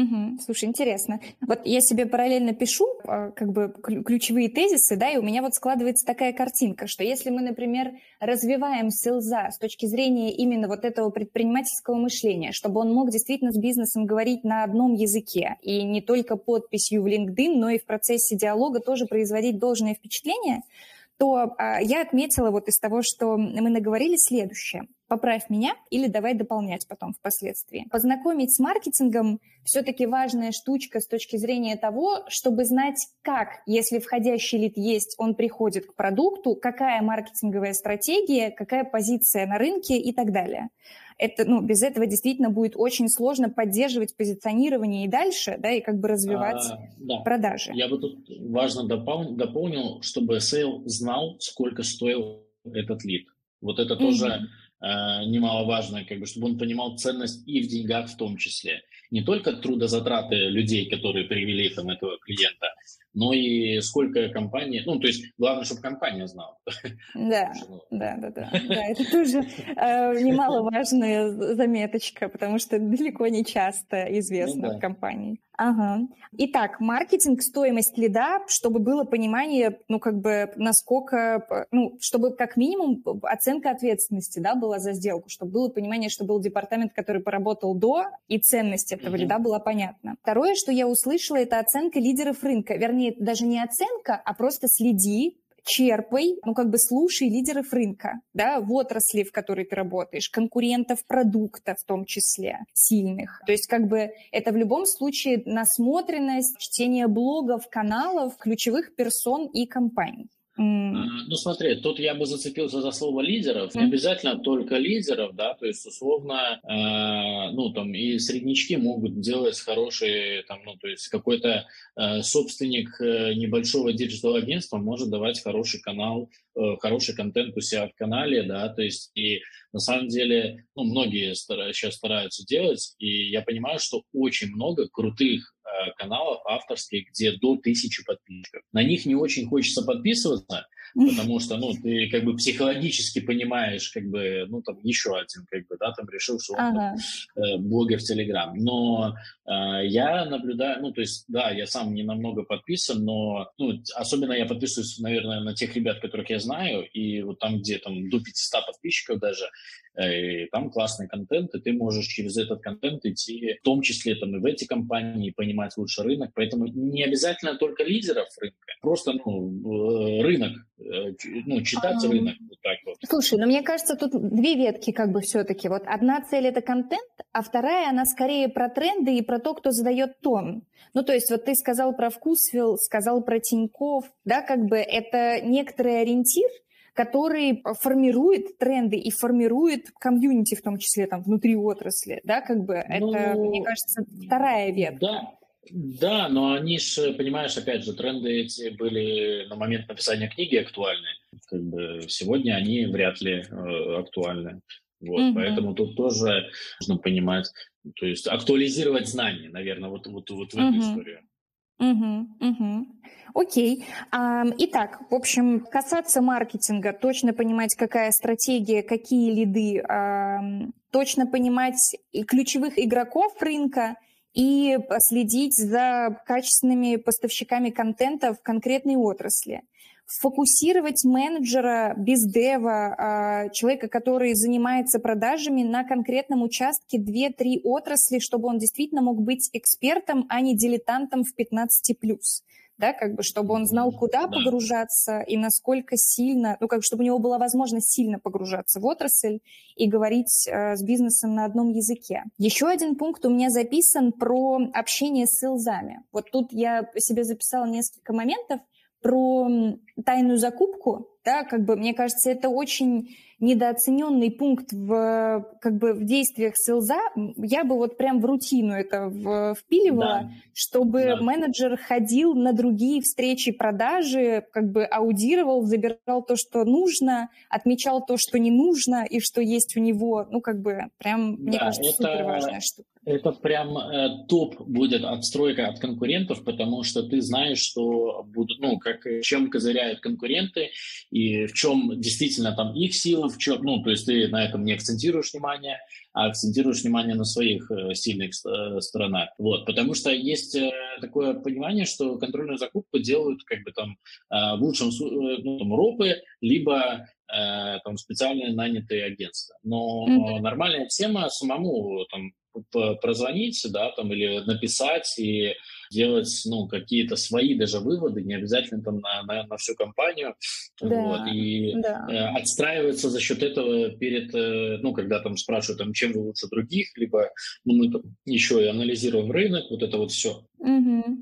угу. Слушай, интересно. Вот я себе параллельно пишу как бы ключевые тезисы, да, и у меня вот складывается такая картинка, что если мы, например, развиваем селза с точки зрения именно вот этого предпринимательского мышления, чтобы он мог действительно с бизнесом говорить на одном языке и не только подписью в LinkedIn, но и в процессе диалога тоже производить должное впечатление, то а, я отметила вот из того, что мы наговорили, следующее. Поправь меня или давай дополнять потом впоследствии. Познакомить с маркетингом все-таки важная штучка с точки зрения того, чтобы знать, как, если входящий лид есть, он приходит к продукту, какая маркетинговая стратегия, какая позиция на рынке и так далее. Это, ну, без этого действительно будет очень сложно поддерживать позиционирование и дальше, да, и как бы развивать а, да. продажи. Я бы тут важно допол- дополнил, чтобы сейл знал, сколько стоил этот лид. Вот это тоже mm-hmm. э, немаловажно, как бы, чтобы он понимал ценность и в деньгах в том числе. Не только трудозатраты людей, которые привели там этого клиента, но и сколько компания, ну, то есть, главное, чтобы компания знала. Да, да, да, да, да, это тоже э, немаловажная заметочка, потому что далеко не часто известно ну, да. в компании. Ага. Итак, маркетинг, стоимость лида, чтобы было понимание, ну, как бы, насколько, ну, чтобы как минимум оценка ответственности, да, была за сделку, чтобы было понимание, что был департамент, который поработал до, и ценность этого лида была понятна. Второе, что я услышала, это оценка лидеров рынка, вернее, даже не оценка, а просто следи, черпай, ну как бы слушай лидеров рынка, да, в отрасли, в которой ты работаешь, конкурентов продукта в том числе, сильных. То есть как бы это в любом случае насмотренность, чтение блогов, каналов, ключевых персон и компаний. Mm. Ну смотри, тут я бы зацепился за слово лидеров, mm. не обязательно только лидеров, да, то есть условно, э, ну там и среднячки могут делать хорошие, там, ну то есть какой-то э, собственник э, небольшого диджитал-агентства может давать хороший канал, э, хороший контент у себя в канале, да, то есть и на самом деле, ну многие стара- сейчас стараются делать, и я понимаю, что очень много крутых каналов авторских, где до тысячи подписчиков. На них не очень хочется подписываться, потому что, ну, ты как бы психологически понимаешь, как бы, ну, там еще один, как бы, да, там решил, что он ага. там, блогер в Telegram. Но э, я наблюдаю, ну, то есть, да, я сам не намного подписан, но, ну, особенно я подписываюсь, наверное, на тех ребят, которых я знаю, и вот там, где там до пятисот подписчиков даже, э, там классный контент, и ты можешь через этот контент идти, в том числе, там, и в эти компании, понимать лучше рынок, поэтому не обязательно только лидеров рынка, просто, ну, рынок, ну, читать А-а-а. рынок, вот так вот. Слушай, ну, мне кажется, тут две ветки как бы все-таки. Вот одна цель – это контент, а вторая, она скорее про тренды и про то, кто задает тон. Ну, то есть вот ты сказал про ВкусВилл, сказал про Тиньков, да, как бы это некоторый ориентир, который формирует тренды и формирует комьюнити, в том числе там внутри отрасли, да, как бы это, ну, мне кажется, вторая ветка. Да. Да, но они же, понимаешь, опять же, тренды эти были на момент написания книги актуальны. Как бы сегодня они вряд ли э, актуальны. Вот, mm-hmm. Поэтому тут тоже нужно понимать, то есть актуализировать знания, наверное, вот, вот, вот в mm-hmm. эту историю. Угу, угу. Окей. Итак, в общем, касаться маркетинга, точно понимать, какая стратегия, какие лиды, точно понимать ключевых игроков рынка и следить за качественными поставщиками контента в конкретной отрасли. Фокусировать менеджера, бездева, человека, который занимается продажами на конкретном участке две-три отрасли, чтобы он действительно мог быть экспертом, а не дилетантом в пятнадцать плюс. Да, как бы, чтобы он знал, куда да. погружаться и насколько сильно, ну, как бы, чтобы у него была возможность сильно погружаться в отрасль и говорить э, с бизнесом на одном языке. Еще один пункт у меня записан про общение с сейлзами. Вот тут я себе записала несколько моментов. Про тайную закупку, да, как бы, мне кажется, это очень недооцененный пункт в, как бы, в действиях сейлза. Я бы вот прям в рутину это впиливала, да. чтобы да. менеджер ходил на другие встречи продажи, как бы аудировал, забирал то, что нужно, отмечал то, что не нужно и что есть у него. Ну, как бы, прям, мне да, кажется, это... супер важная штука. Это прям э, топ будет отстройка от конкурентов, потому что ты знаешь, что будут, ну, как, чем козыряют конкуренты и в чем действительно там их сила, в чем, ну, то есть ты на этом не акцентируешь внимание, а акцентируешь внимание на своих э, сильных э, сторонах. Вот, потому что есть э, такое понимание, что контрольную закупку делают как бы там э, в лучшем случае э, ну, там, ропы, либо э, там специально нанятые агентства. Но mm-hmm. нормальная тема самому там прозвонить, да, там, или написать и делать, ну, какие-то свои даже выводы, не обязательно там на, на, на всю компанию, да, вот, и да. э, отстраиваться за счет этого перед, э, ну, когда там спрашивают, там, чем вы лучше других, либо, ну, мы там еще и анализируем рынок, вот это вот все. Угу,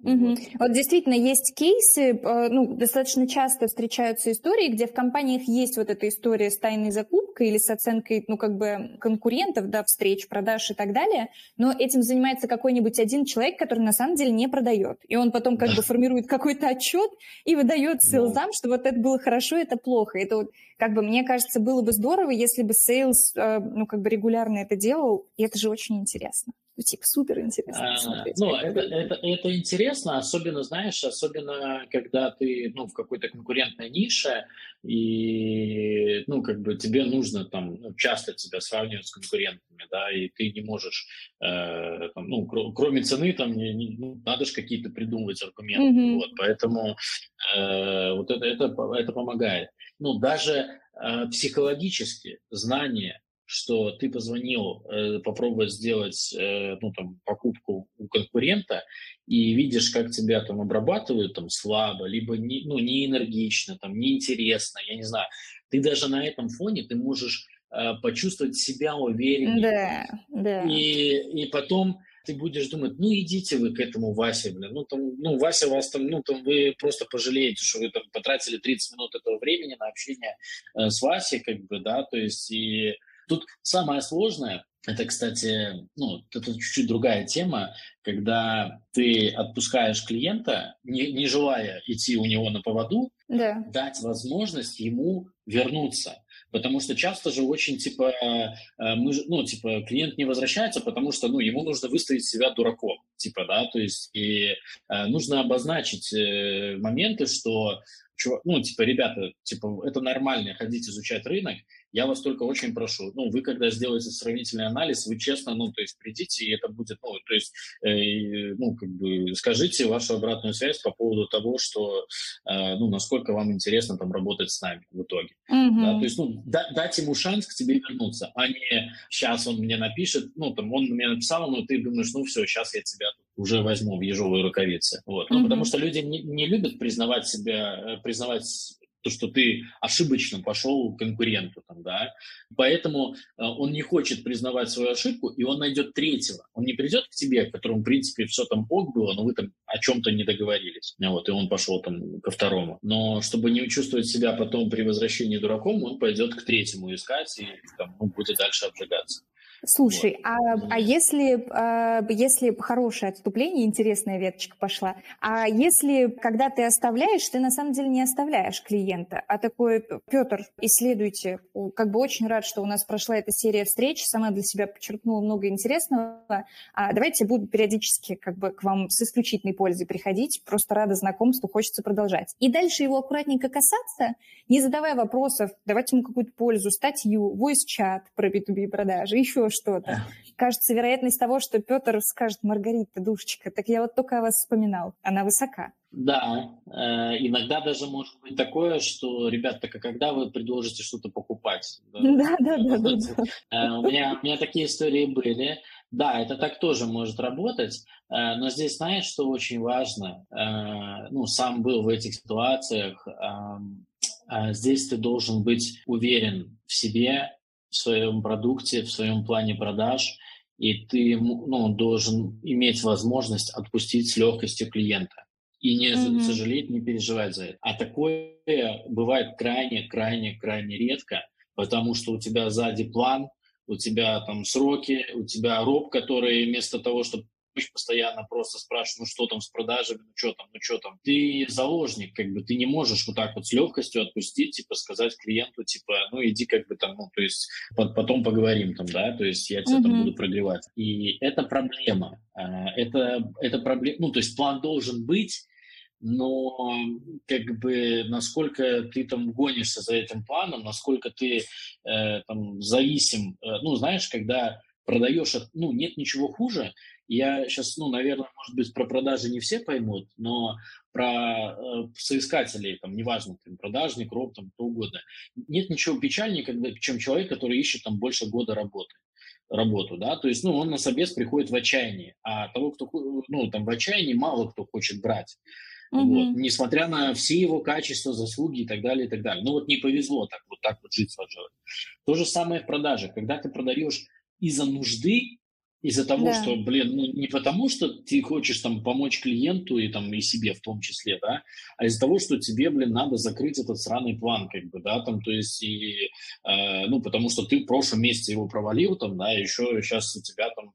угу. Вот. Вот действительно есть кейсы, э, ну, достаточно часто встречаются истории, где в компаниях есть вот эта история с тайной закупкой или с оценкой, ну, как бы конкурентов, да, встреч, продаж и так далее, но этим занимается какой-нибудь один человек, который на самом деле не продает. продает. И он потом как бы формирует какой-то отчет и выдает сейлзам, что вот это было хорошо, это плохо. Это вот, как бы, мне кажется, было бы здорово, если бы сейлз, ну, как бы регулярно это делал, и это же очень интересно. Ну, типа, супер интересно. А, ну, это, это, это интересно, особенно, знаешь, особенно, когда ты, ну, в какой-то конкурентной нише, и, ну, как бы тебе нужно там, ну, часто тебя сравнивают с конкурентами, да, и ты не можешь, э, там, ну, кр- кроме цены, там, не, не, ну, надо же какие-то придумывать аргументы, mm-hmm. вот, поэтому э, вот это, это, это помогает. Ну, даже э, психологически знания, что ты позвонил, э, попробовать сделать э, ну, там, покупку у конкурента и видишь, как тебя там обрабатывают там, слабо, либо не, ну, не энергично, там, неинтересно, я не знаю. Ты даже на этом фоне ты можешь э, почувствовать себя увереннее. Да, да. И, и потом ты будешь думать, ну, идите вы к этому Васе, блин, ну, там, ну, Вася вас там, ну, там, вы просто пожалеете, что вы там потратили тридцать минут этого времени на общение э, с Васей, как бы, да, то есть, и тут самое сложное, это, кстати, ну, это чуть-чуть другая тема, когда ты отпускаешь клиента, не, не желая идти у него на поводу, да. дать возможность ему вернуться. Потому что часто же очень, типа, мы, ну, типа, клиент не возвращается, потому что, ну, ему нужно выставить себя дураком, типа, да, то есть, и нужно обозначить моменты, что, ну, типа, ребята, типа, это нормально, ходить изучать рынок, я вас только очень прошу, ну, вы когда сделаете сравнительный анализ, вы честно, ну, то есть, придите, и это будет, ну, то есть, э, ну, как бы, скажите вашу обратную связь по поводу того, что, э, ну, насколько вам интересно там работать с нами в итоге. Mm-hmm. Да, то есть, ну, да, дать ему шанс к тебе вернуться, а не сейчас он мне напишет, ну, там, он мне написал, но ты думаешь, ну, все, сейчас я тебя уже возьму в ежовые рукавицы. Вот. Mm-hmm. Ну, потому что люди не, не любят признавать себя, признавать то, что ты ошибочно пошел к конкуренту, там, да, поэтому э, он не хочет признавать свою ошибку, и он найдет третьего, он не придет к тебе, к которому, в принципе, все там ок было, но вы там о чем-то не договорились, вот, и он пошел там ко второму, но чтобы не чувствовать себя потом при возвращении дураком, он пойдет к третьему искать и там, ну, будет дальше обжигаться. Слушай, вот. а, а если, а, если хорошее отступление, интересная веточка пошла, а если, когда ты оставляешь, ты на самом деле не оставляешь клиента, а такой: Петр, исследуйте, как бы очень рад, что у нас прошла эта серия встреч, сама для себя подчеркнула много интересного, а давайте буду периодически как бы к вам с исключительной пользой приходить, просто рада знакомству, хочется продолжать. И дальше его аккуратненько касаться, не задавая вопросов, давать ему какую-то пользу, статью, voice-чат про би ту би продажи, еще что-то. Кажется, вероятность того, что Петр скажет: Маргарита, душечка, так я вот только о вас вспоминал, она высока. Да, иногда даже может быть такое, что, ребят, так а когда вы предложите что-то покупать? Да, да, да. да, да, да. У меня, у меня такие истории были. Да, это так тоже может работать, но здесь, знаешь, что очень важно? Ну, сам был в этих ситуациях. Здесь ты должен быть уверен в себе, в своем продукте, в своем плане продаж, и ты, ну, должен иметь возможность отпустить с легкостью клиента и не mm-hmm. сожалеть, не переживать за это. А такое бывает крайне-крайне-крайне редко, потому что у тебя сзади план, у тебя там сроки, у тебя роб, который вместо того, чтобы постоянно просто спрашивать, ну что там с продажами, ну что там, ну что там. Ты заложник, как бы, ты не можешь вот так вот с легкостью отпустить, типа, сказать клиенту, типа, ну иди как бы там, ну то есть потом поговорим там, да, то есть я тебя mm-hmm. там буду прогревать. И это проблема, это, это проблема, ну то есть план должен быть, но как бы насколько ты там гонишься за этим планом, насколько ты э, там зависим, э, ну знаешь, когда продаешь, от, ну нет ничего хуже. Я сейчас, ну, наверное, может быть, про продажи не все поймут, но про э, соискателей, там, неважно, там, продажник, роб, там, кто угодно. Нет ничего печальнее, когда, чем человек, который ищет там больше года работы, работу, да, то есть, ну, он на собес приходит в отчаянии, а того, кто, ну, там, в отчаянии мало кто хочет брать, mm-hmm. вот, несмотря на все его качества, заслуги и так далее, и так далее. Ну, вот не повезло так вот, так вот жить сложилось. То же самое в продаже, когда ты продаешь из-за нужды, из-за того, да. что, блин, ну не потому, что ты хочешь там помочь клиенту и там и себе в том числе, да, а из-за того, что тебе, блин, надо закрыть этот сраный план, как бы, да, там, то есть, и, э, ну, потому что ты в прошлом месяце его провалил, там, да, еще сейчас у тебя там,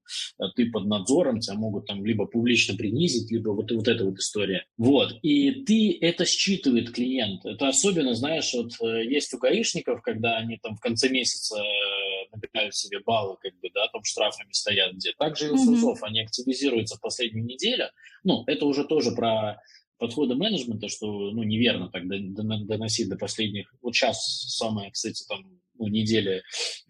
ты под надзором, тебя могут там либо публично принизить, либо вот, вот эта вот история. Вот, и ты, это считывает клиент. Это особенно, знаешь, вот есть у гаишников, когда они там в конце месяца набирают себе баллы, как бы, да, там штрафами стоят где. Также и у СУЗов, mm-hmm. они активизируются в последнюю неделю. Ну, это уже тоже про подходы менеджмента, что, ну, неверно так доносить до последних. Вот сейчас самая, кстати, там, ну, недели,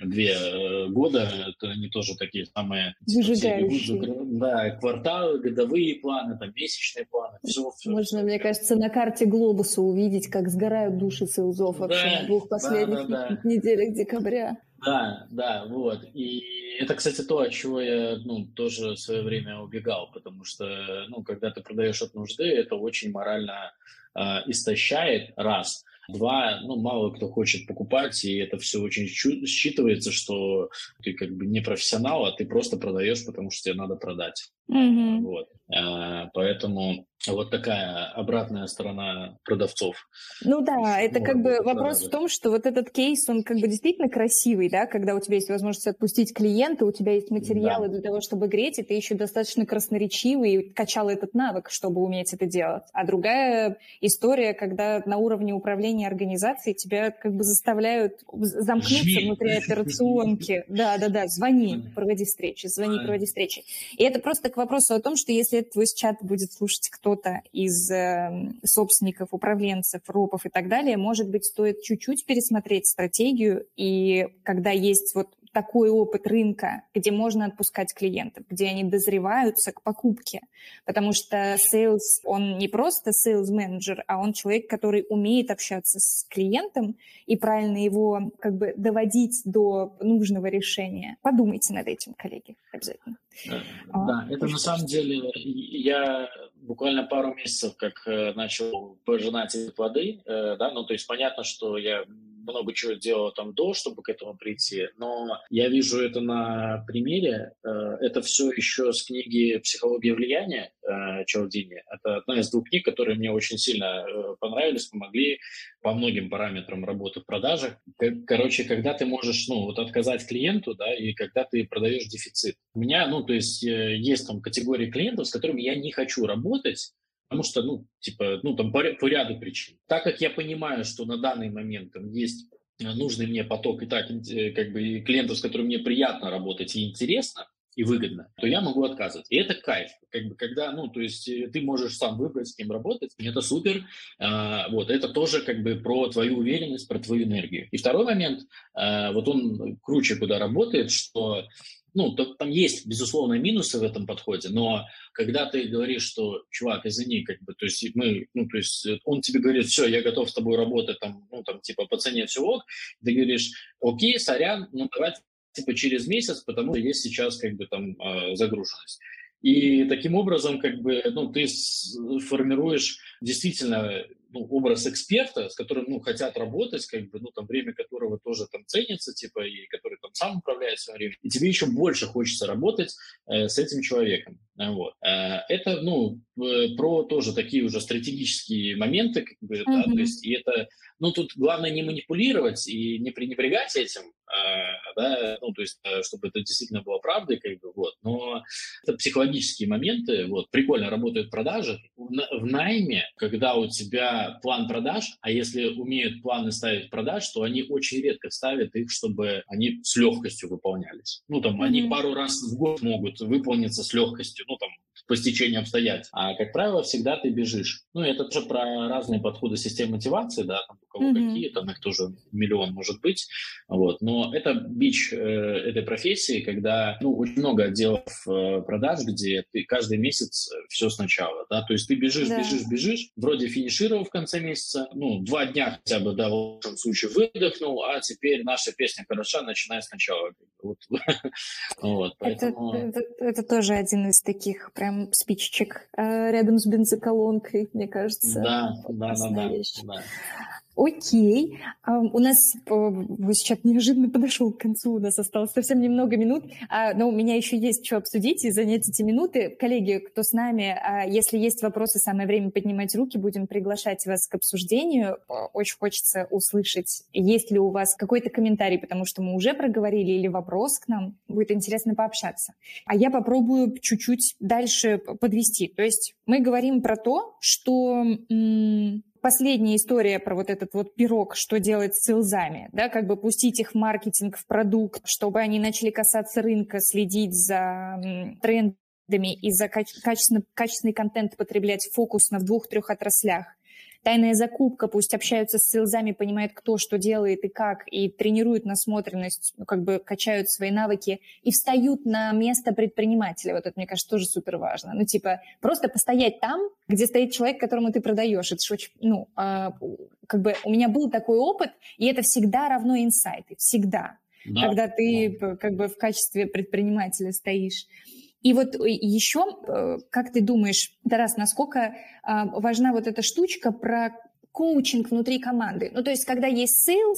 две э, года, это они тоже такие самые... Выжидающие. Да, кварталы, годовые планы, там, месячные планы, все. все Можно, все, мне все. кажется, на карте глобуса увидеть, как сгорают души СУЗов вообще да, на двух последних да, да, да. неделях декабря. Да, да, вот. И это, кстати, то, от чего я, ну, тоже в свое время убегал, потому что, ну, когда ты продаешь от нужды, это очень морально э, истощает, раз. Два, ну, мало кто хочет покупать, и это все очень чу- считывается, что ты как бы не профессионал, а ты просто продаешь, потому что тебе надо продать. Mm-hmm. Вот. А, поэтому вот такая обратная сторона продавцов. Ну да, это ну, как бы вопрос продажи. В том, что вот этот кейс, он как бы действительно красивый, да, когда у тебя есть возможность отпустить клиента, у тебя есть материалы да. для того, чтобы греть, и ты еще достаточно красноречивый и качал этот навык, чтобы уметь это делать. А другая история, когда на уровне управления организацией тебя как бы заставляют замкнуться внутри операционки. Да-да-да, звони, проводи встречи, звони, проводи встречи. И это просто к вопросу о том, что если твой чат будет слушать кто кто-то из э, собственников, управленцев, ропов и так далее, может быть, стоит чуть-чуть пересмотреть стратегию, и когда есть вот такой опыт рынка, где можно отпускать клиентов, где они дозреваются к покупке, потому что sales, он не просто sales-менеджер, а он человек, который умеет общаться с клиентом и правильно его как бы доводить до нужного решения. Подумайте над этим, коллеги, обязательно. Да, а, да. это на самом деле я буквально пару месяцев как начал пожинать плоды, да, ну то есть понятно, что я много чего делала там до, чтобы к этому прийти, но я вижу это на примере. Это все еще с книги «Психология влияния» Чалдини. Это одна из двух книг, которые мне очень сильно понравились, помогли по многим параметрам работы в продажах. Короче, когда ты можешь, ну, вот отказать клиенту, да, и когда ты продаешь дефицит. У меня, ну, то есть есть там категории клиентов, с которыми я не хочу работать, потому что, ну, типа, ну, там по, по ряду причин. Так как я понимаю, что на данный момент там есть нужный мне поток и так, как бы, клиентов, с которыми мне приятно работать и интересно, и выгодно, то я могу отказывать. И это кайф, как бы, когда, ну, то есть ты можешь сам выбрать, с кем работать, это супер, а, вот, это тоже, как бы, про твою уверенность, про твою энергию. И второй момент, а, вот он круче куда работает, что, ну, то, там есть, безусловно, минусы в этом подходе, но когда ты говоришь, что, чувак, извини, как бы, то есть мы, ну, то есть он тебе говорит, все, я готов с тобой работать, там, ну, там, типа, по цене все ок, ты говоришь, окей, сорян, ну, давайте, типа, через месяц, потому что есть сейчас, как бы, там загруженность. И таким образом, как бы, ну, ты формируешь действительно, ну, образ эксперта, с которым, ну, хотят работать, как бы, ну, там, время которого тоже там ценится, типа, и который там сам управляет своим временем. И тебе еще больше хочется работать э, с этим человеком. Вот. Э, это, ну, э, про тоже такие уже стратегические моменты, как бы, mm-hmm. да, то есть, и это, ну, тут главное не манипулировать и не пренебрегать этим, э, да, ну, то есть, чтобы это действительно было правдой, как бы, вот. Но это психологические моменты, вот, прикольно работают продажи. В найме, когда у тебя план продаж, а если умеют планы ставить продаж, то они очень редко ставят их, чтобы они с легкостью выполнялись. Ну, там, mm-hmm. они пару раз в год могут выполниться с легкостью, ну, там, по стечению обстоятельств. А, как правило, всегда ты бежишь. Ну, это тоже про разные подходы систем мотивации, да, там, у кого mm-hmm. какие, там их тоже миллион может быть, вот. Но это бич э, этой профессии, когда, ну, очень много отделов э, продаж, где ты каждый месяц все сначала, да, то есть ты бежишь, да. бежишь, бежишь, вроде финишировал в конце месяца, ну, два дня хотя бы, да, в лучшем случае выдохнул, а теперь наша песня хороша, начиная сначала. Вот. Вот, поэтому... это, это, это тоже один из таких прям спичечек рядом с бензоколонкой, мне кажется. Да, да, да, да. Окей. У нас вы сейчас неожиданно подошел к концу, у нас осталось совсем немного минут, но у меня еще есть что обсудить и занять эти минуты. Коллеги, кто с нами, если есть вопросы, самое время поднимать руки, будем приглашать вас к обсуждению. Очень хочется услышать, есть ли у вас какой-то комментарий, потому что мы уже проговорили, или вопрос к нам. Будет интересно пообщаться. А я попробую чуть-чуть дальше подвести. То есть мы говорим про то, что... М- Последняя история про вот этот вот пирог, что делать с селзами, да, как бы пустить их в маркетинг, в продукт, чтобы они начали касаться рынка, следить за трендами и за качественный, качественный контент потреблять фокусно в двух-трех отраслях. Тайная закупка, пусть общаются с селзами, понимают, кто что делает и как, и тренируют насмотренность, ну, как бы качают свои навыки и встают на место предпринимателя. Вот это, мне кажется, тоже супер важно. Ну, типа, просто постоять там, где стоит человек, которому ты продаешь. Это же очень, ну, э, как бы у меня был такой опыт, и это всегда равно инсайты, всегда, да, когда ты, да, как бы в качестве предпринимателя стоишь. И вот еще, как ты думаешь, Тарас, насколько важна вот эта штучка про коучинг внутри команды? Ну, то есть, когда есть sales,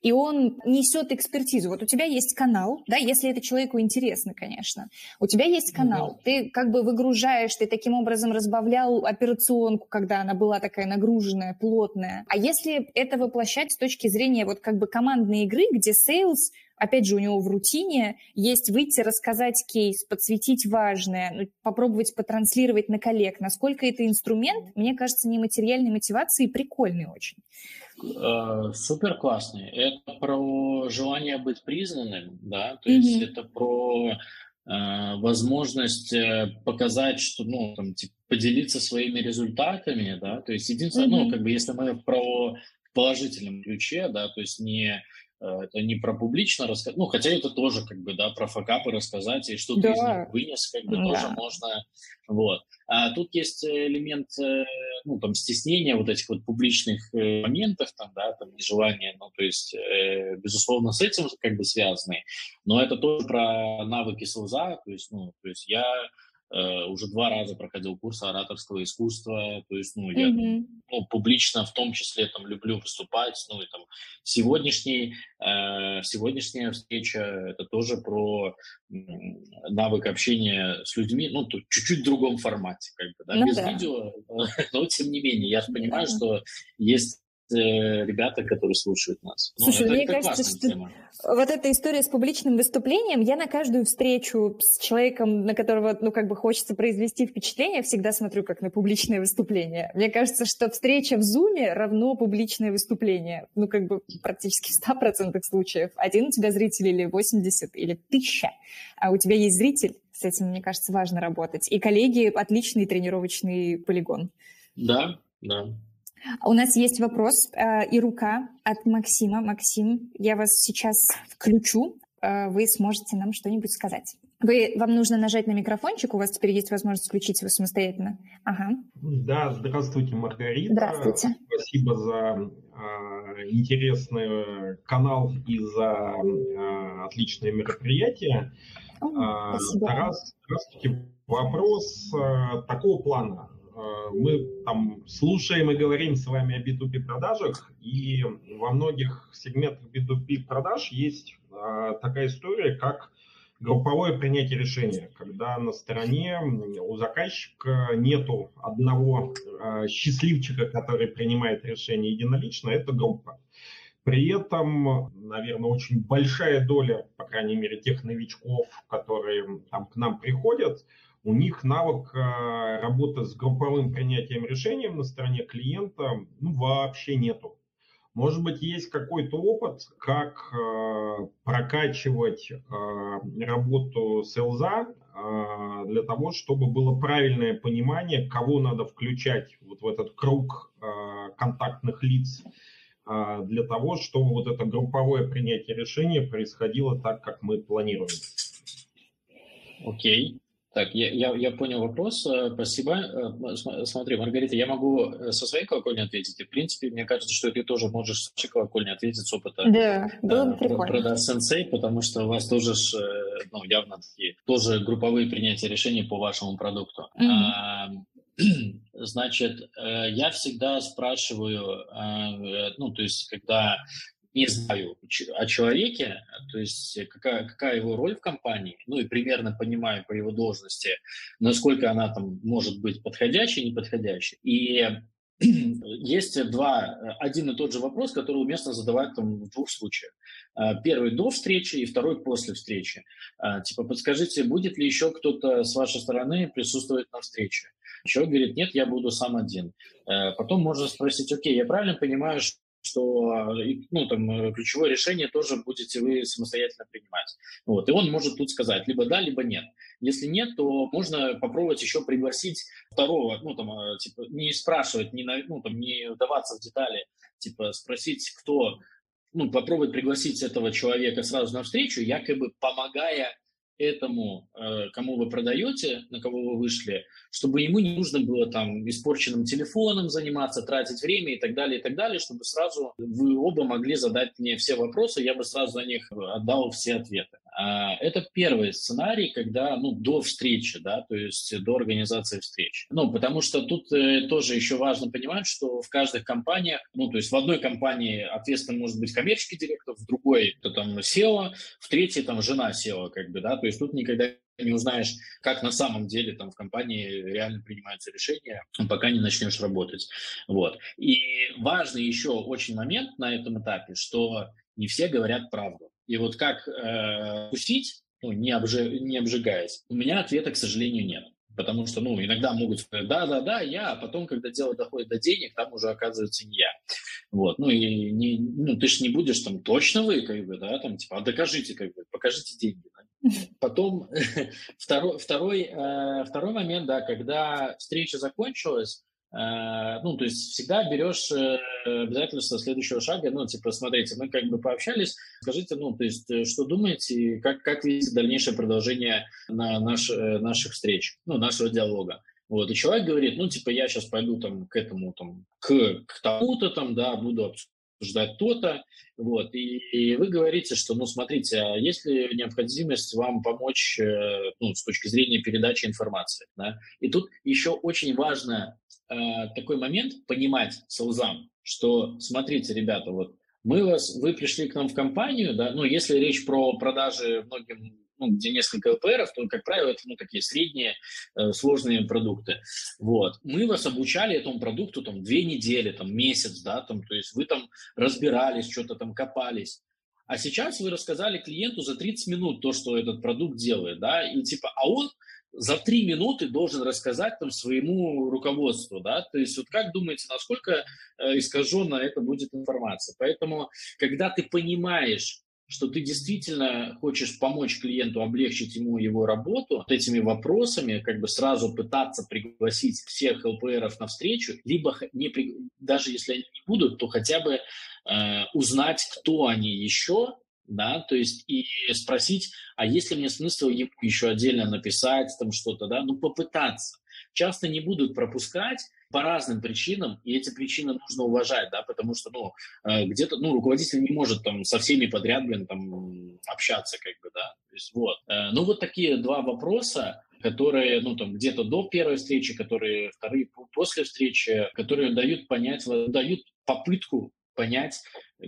и он несет экспертизу. Вот у тебя есть канал, да, если это человеку интересно, конечно. У тебя есть канал, mm-hmm. ты как бы выгружаешь, ты таким образом разбавлял операционку, когда она была такая нагруженная, плотная. А если это воплощать с точки зрения вот как бы командной игры, где sales... Опять же, у него в рутине есть выйти, рассказать кейс, подсветить важное, попробовать потранслировать на коллег. Насколько это инструмент, мне кажется, нематериальной мотивации, прикольный очень. Супер классный. Это про желание быть признанным, да, то mm-hmm. есть это про э, возможность показать, что, ну, там, типа, поделиться своими результатами, да, то есть единственное, mm-hmm. ну, как бы, если мы про положительном ключе, да, то есть не... Это не про публично рассказать, ну, хотя это тоже, как бы, да, про факапы рассказать, и что-то да. из них вынес, как бы, да. тоже можно, вот. А тут есть элемент, ну, там, стеснения вот этих вот публичных моментов, там, да, там, нежелания, ну, то есть, безусловно, с этим, как бы, связаны, но это тоже про навыки селза, то есть, ну, то есть я... э, уже два раза проходил курс ораторского искусства, то есть, ну, я mm-hmm. ну, публично в том числе там люблю выступать, ну, и там сегодняшний, э, сегодняшняя встреча, это тоже про м, навык общения с людьми, ну, тут чуть-чуть в другом формате, как бы, да, ну, без да. видео, но тем не менее, я же понимаю, да. что есть ребята, которые слушают нас. Слушай, ну, это, мне это кажется, что тема. Вот эта история с публичным выступлением, я на каждую встречу с человеком, на которого, ну, как бы хочется произвести впечатление, всегда смотрю как на публичное выступление. Мне кажется, что встреча в Zoom равно публичное выступление. Ну, как бы практически в ста процентах случаев. Один у тебя зритель или восемьдесят, или тысяча, а у тебя есть зритель. С этим, мне кажется, важно работать. И коллеги – отличный тренировочный полигон. Да, да. У нас есть вопрос э, и рука от Максима. Максим, я вас сейчас включу, э, вы сможете нам что-нибудь сказать. Вы, вам нужно нажать на микрофончик, у вас теперь есть возможность включить его самостоятельно. Ага. Да, здравствуйте, Маргарита. Здравствуйте. Спасибо за э, интересный канал и за э, отличное мероприятие. О, э, спасибо. Тарас, здравствуйте. Вопрос э, такого плана. Мы там слушаем и говорим с вами о би ту би продажах, и во многих сегментах би ту би продаж есть такая история, как групповое принятие решения, когда на стороне у заказчика нету одного счастливчика, который принимает решение единолично, это группа. При этом, наверное, очень большая доля, по крайней мере, тех новичков, которые там к нам приходят, у них навык работы с групповым принятием решений на стороне клиента ну, вообще нету. Может быть, есть какой-то опыт, как прокачивать работу сейлза для того, чтобы было правильное понимание, кого надо включать вот в этот круг контактных лиц, для того, чтобы вот это групповое принятие решения происходило так, как мы планируем. Окей. Так, я, я, я понял вопрос, спасибо. Смотри, Маргарита, я могу со своей колокольни ответить, и в принципе, мне кажется, что ты тоже можешь со своей колокольни ответить с опыта да, да, продаж-сенсей, потому что у вас тоже, ну, явно такие, тоже групповые принятия решений по вашему продукту. Mm-hmm. А, значит, я всегда спрашиваю, ну, то есть, когда... не знаю о человеке, то есть какая, какая его роль в компании, ну и примерно понимаю по его должности, насколько она там может быть подходящей, неподходящей. И есть два, один и тот же вопрос, который уместно задавать там в двух случаях. Первый до встречи и второй после встречи. Типа, подскажите, будет ли еще кто-то с вашей стороны присутствовать на встрече? Человек говорит, нет, я буду сам один. Потом можно спросить, окей, я правильно понимаю, что что ну, там, ключевое решение тоже будете вы самостоятельно принимать. Вот. И он может тут сказать либо да, либо нет. Если нет, то можно попробовать еще пригласить второго, ну, там, типа, не спрашивать, не, ну, там, не вдаваться в детали, типа спросить, кто, ну, попробовать пригласить этого человека сразу на встречу, якобы помогая этому, кому вы продаете, на кого вы вышли, чтобы ему не нужно было там испорченным телефоном заниматься, тратить время и так далее, и так далее, чтобы сразу вы оба могли задать мне все вопросы, я бы сразу на них отдал все ответы. Это первый сценарий, когда, ну, до встречи, да, то есть до организации встречи. Ну, потому что тут тоже еще важно понимать, что в каждых компаниях, ну, то есть в одной компании ответственным может быть коммерческий директор, в другой – это там сео, в третьей – там жена сео, как бы, да, то есть тут никогда не узнаешь, как на самом деле там в компании реально принимаются решения, пока не начнешь работать. Вот. И важный еще очень момент на этом этапе, что не все говорят правду. И вот как э, вкусить, ну, не, обжи, не обжигаясь, у меня ответа, к сожалению, нет. Потому что, ну, иногда могут сказать, да-да-да, я, а потом, когда дело доходит до денег, там уже оказывается не я. Вот, ну, и не, ну, ты же не будешь там точно вы, как бы, да, там, типа, а докажите, как бы, покажите деньги. Да? Потом второй, второй, э, второй момент, да, когда встреча закончилась, ну, то есть всегда берешь обязательство следующего шага, ну, типа, смотрите, мы как бы пообщались, скажите, ну, то есть, что думаете, как, как видите дальнейшее продолжение на наш, наших встреч, ну, нашего диалога. Вот, и человек говорит, ну, типа, я сейчас пойду там к этому, там, к, к тому-то, там, да, буду обсуждать обсуждать то-то, вот, и, и вы говорите, что, ну, смотрите, а есть ли необходимость вам помочь, ну, с точки зрения передачи информации, да? И тут еще очень важно э, такой момент понимать селзам, что, смотрите, ребята, вот, мы вас, вы пришли к нам в компанию, да, ну, если речь про продажи многим, ну, где несколько ЛПРов, то, как правило, это, ну, такие средние, э, сложные продукты. Вот. Мы вас обучали этому продукту там две недели, там месяц, да, там, то есть вы там разбирались, что-то там копались. А сейчас вы рассказали клиенту за тридцать минут то, что этот продукт делает, да, и типа, а он за три минуты должен рассказать там своему руководству, да, то есть вот как думаете, насколько искаженно это будет информация? Поэтому, когда ты понимаешь, что ты действительно хочешь помочь клиенту, облегчить ему его работу, вот этими вопросами как бы сразу пытаться пригласить всех ЛПРов на встречу, либо не при... даже если они не будут, то хотя бы э, узнать, кто они еще, да, то есть и спросить, а есть ли мне смысл ему еще отдельно написать там что-то, да, ну попытаться. Часто не будут пропускать по разным причинам, и эти причины нужно уважать, да, потому что, ну, где-то, ну, руководитель не может там со всеми подряд, блин, там, общаться, как бы, да, то есть вот. Ну, вот такие два вопроса, которые, ну, там, где-то до первой встречи, которые вторые после встречи, которые дают понять, дают попытку понять,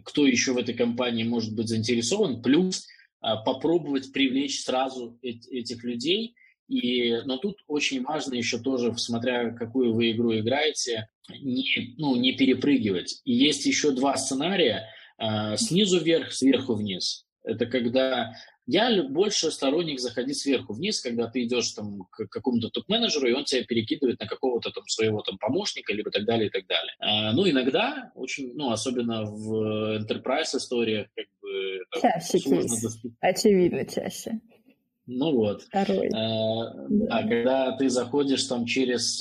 кто еще в этой компании может быть заинтересован, плюс попробовать привлечь сразу этих людей. И, но тут очень важно еще тоже, смотря какую вы игру играете, не, ну, не перепрыгивать. И есть еще два сценария, э, снизу вверх, сверху вниз. Это когда... Я больше сторонник заходить сверху вниз, когда ты идешь там, к какому-то топ-менеджеру, и он тебя перекидывает на какого-то там своего там, помощника, либо так далее, и так далее. А, ну, иногда, очень, ну, особенно в enterprise историях, как бы... Чаще, чаще. Очевидно, чаще. Ну вот, а, да. Когда ты заходишь там через,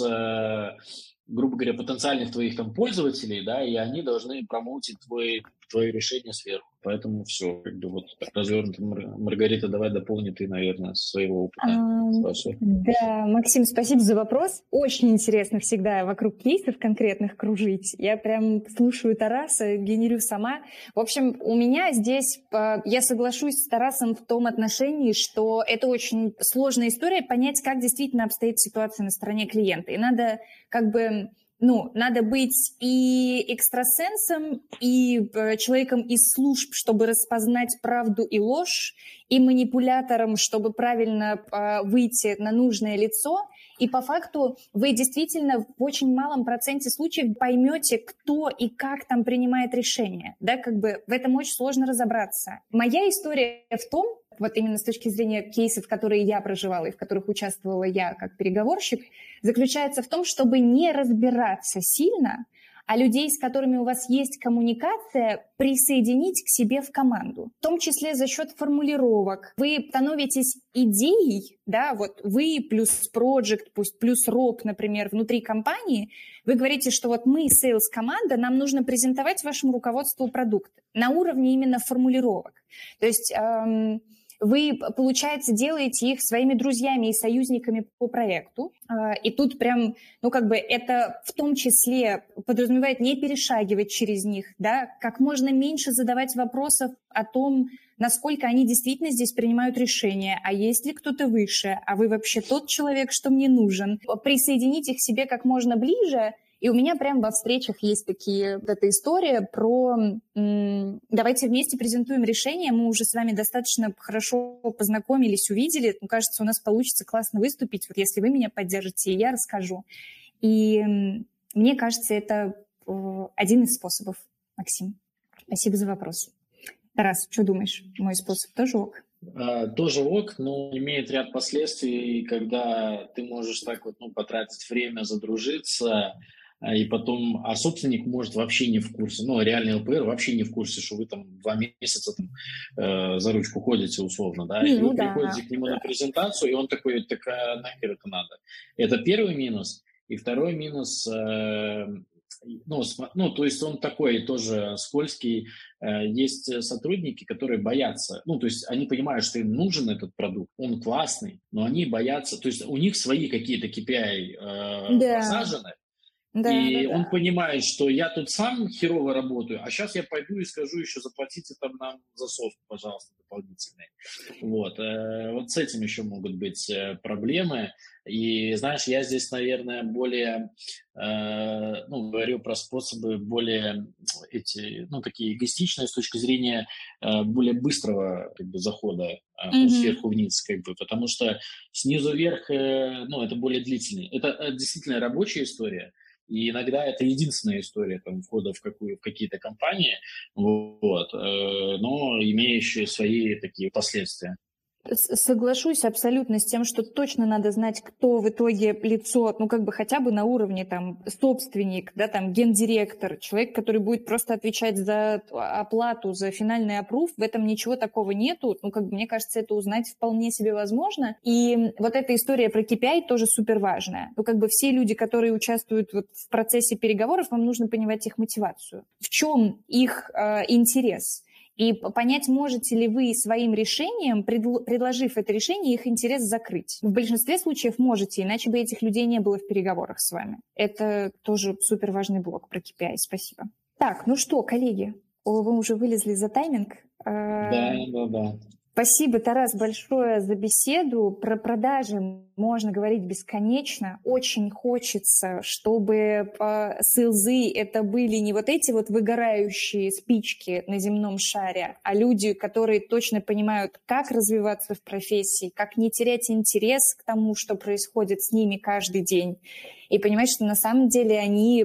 грубо говоря, потенциальных твоих там пользователей, да, и они должны промоутить твои, твои решения сверху. Поэтому все, как бы вот развернуто. Маргарита, давай дополни ты, наверное, своего опыта. А, да, Максим, спасибо за вопрос. Очень интересно всегда вокруг кейсов конкретных кружить. Я прям слушаю Тараса, генерю сама. В общем, у меня здесь, я соглашусь с Тарасом в том отношении, что это очень сложная история, понять, как действительно обстоит ситуация на стороне клиента. И надо как бы... Ну, надо быть и экстрасенсом, и человеком из служб, чтобы распознать правду и ложь, и манипулятором, чтобы правильно выйти на нужное лицо. И по факту вы действительно в очень малом проценте случаев поймете, кто и как там принимает решение. Да, как бы в этом очень сложно разобраться. Моя история в том, вот именно с точки зрения кейсов, которые я проживала и в которых участвовала я как переговорщик, заключается в том, чтобы не разбираться сильно, а людей, с которыми у вас есть коммуникация, присоединить к себе в команду. В том числе за счет формулировок. Вы становитесь идеей, да, вот вы плюс проджект, пусть плюс роб, например, внутри компании, вы говорите, что вот мы, сейлс-команда, нам нужно презентовать вашему руководству продукт на уровне именно формулировок. То есть... Эм... Вы, получается, делаете их своими друзьями и союзниками по проекту. И тут прям, ну, как бы это в том числе подразумевает не перешагивать через них, да, как можно меньше задавать вопросов о том, насколько они действительно здесь принимают решения, а есть ли кто-то выше, а вы вообще тот человек, что мне нужен. Присоединить их к себе как можно ближе. И у меня прямо во встречах есть такие, вот эта история про м, давайте вместе презентуем решение, мы уже с вами достаточно хорошо познакомились, увидели, ну, кажется, у нас получится классно выступить, вот если вы меня поддержите, и я расскажу. И м, мне кажется, это э, один из способов, Максим. Спасибо за вопрос. Тарас, что думаешь? Мой способ тоже ок? Тоже ок, но имеет ряд последствий, и когда ты можешь так вот, ну, потратить время, задружиться, и потом, а собственник может вообще не в курсе, ну, реальный ЛПР вообще не в курсе, что вы там два месяца там, э, за ручку ходите условно, да, и ну, вы да, приходите да. к нему на презентацию, и он такой, так а, нахер это надо. Это первый минус, и второй минус, э, ну, ну, то есть он такой тоже скользкий, э, есть сотрудники, которые боятся, ну, то есть они понимают, что им нужен этот продукт, он классный, но они боятся, то есть у них свои какие-то кей пи ай э, да. посажены. Да, и да, он да. понимает, что я тут сам херово работаю, а сейчас я пойду и скажу еще, заплатите там нам за софт, пожалуйста, дополнительный. Вот. Вот с этим еще могут быть проблемы. И, знаешь, я здесь, наверное, более, ну, говорю про способы более эти, ну, такие эгоистичные с точки зрения более быстрого, как бы, захода mm-hmm. сверху вниз, как бы, потому что снизу вверх, ну, это более длительный. Это действительно рабочая история. И иногда это единственная история там, входа в, какую, в какие-то компании, вот, э, но имеющие свои такие последствия. Соглашусь абсолютно с тем, что точно надо знать, кто в итоге лицо, ну как бы хотя бы на уровне там собственник, да, там гендиректор, человек, который будет просто отвечать за оплату, за финальный аппрув, в этом ничего такого нету, ну как бы мне кажется, это узнать вполне себе возможно, и вот эта история про кей пи ай тоже супер важная, ну как бы все люди, которые участвуют вот в процессе переговоров, вам нужно понимать их мотивацию, в чем их э, интерес. И понять, можете ли вы своим решением, предложив это решение, их интерес закрыть. В большинстве случаев можете, иначе бы этих людей не было в переговорах с вами. Это тоже супер важный блок про кей пи ай. Спасибо. Так, ну что, коллеги, вы уже вылезли за тайминг. Да, да, да. Спасибо, Тарас, большое за беседу. Про продажи можно говорить бесконечно. Очень хочется, чтобы сейлзы это были не вот эти вот выгорающие спички на земном шаре, а люди, которые точно понимают, как развиваться в профессии, как не терять интерес к тому, что происходит с ними каждый день. И понимать, что на самом деле они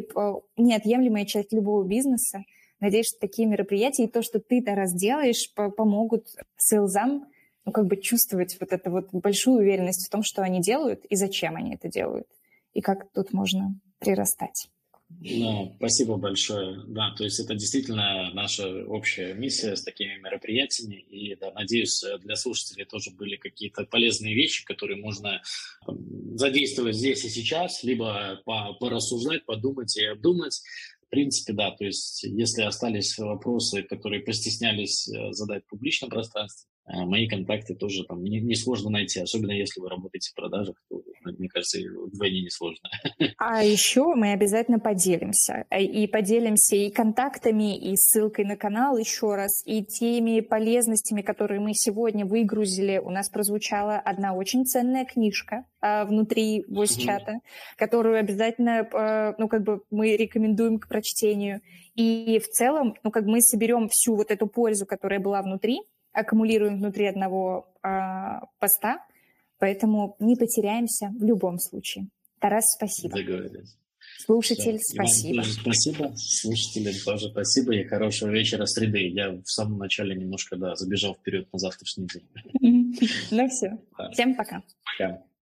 неотъемлемая часть любого бизнеса. Надеюсь, что такие мероприятия и то, что ты, Тарас, делаешь, помогут сейлзам, ну, как бы чувствовать вот эту вот большую уверенность в том, что они делают и зачем они это делают, и как тут можно прирастать. Ну, спасибо большое. Да, то есть это действительно наша общая миссия с такими мероприятиями. И да, надеюсь, для слушателей тоже были какие-то полезные вещи, которые можно задействовать здесь и сейчас, либо порассуждать, подумать и обдумать. В принципе, да, то есть если остались вопросы, которые постеснялись задать в публичном пространстве, мои контакты тоже там несложно найти, особенно если вы работаете в продажах, то, мне кажется, вдвойне несложно. А еще мы обязательно поделимся, и поделимся и контактами, и ссылкой на канал еще раз, и теми полезностями, которые мы сегодня выгрузили. У нас прозвучала одна очень ценная книжка внутри войс-чата, mm-hmm. которую обязательно, ну, как бы мы рекомендуем к прочтению. И в целом, ну, как мы соберем всю вот эту пользу, которая была внутри, аккумулируем внутри одного э, поста, поэтому не потеряемся в любом случае. Тарас, спасибо. Договорились. Слушатель, все. Спасибо. Спасибо. Слушателям тоже спасибо и хорошего вечера среды. Я в самом начале немножко, да, забежал вперед на завтрашний день. Ну все. Всем пока. Пока.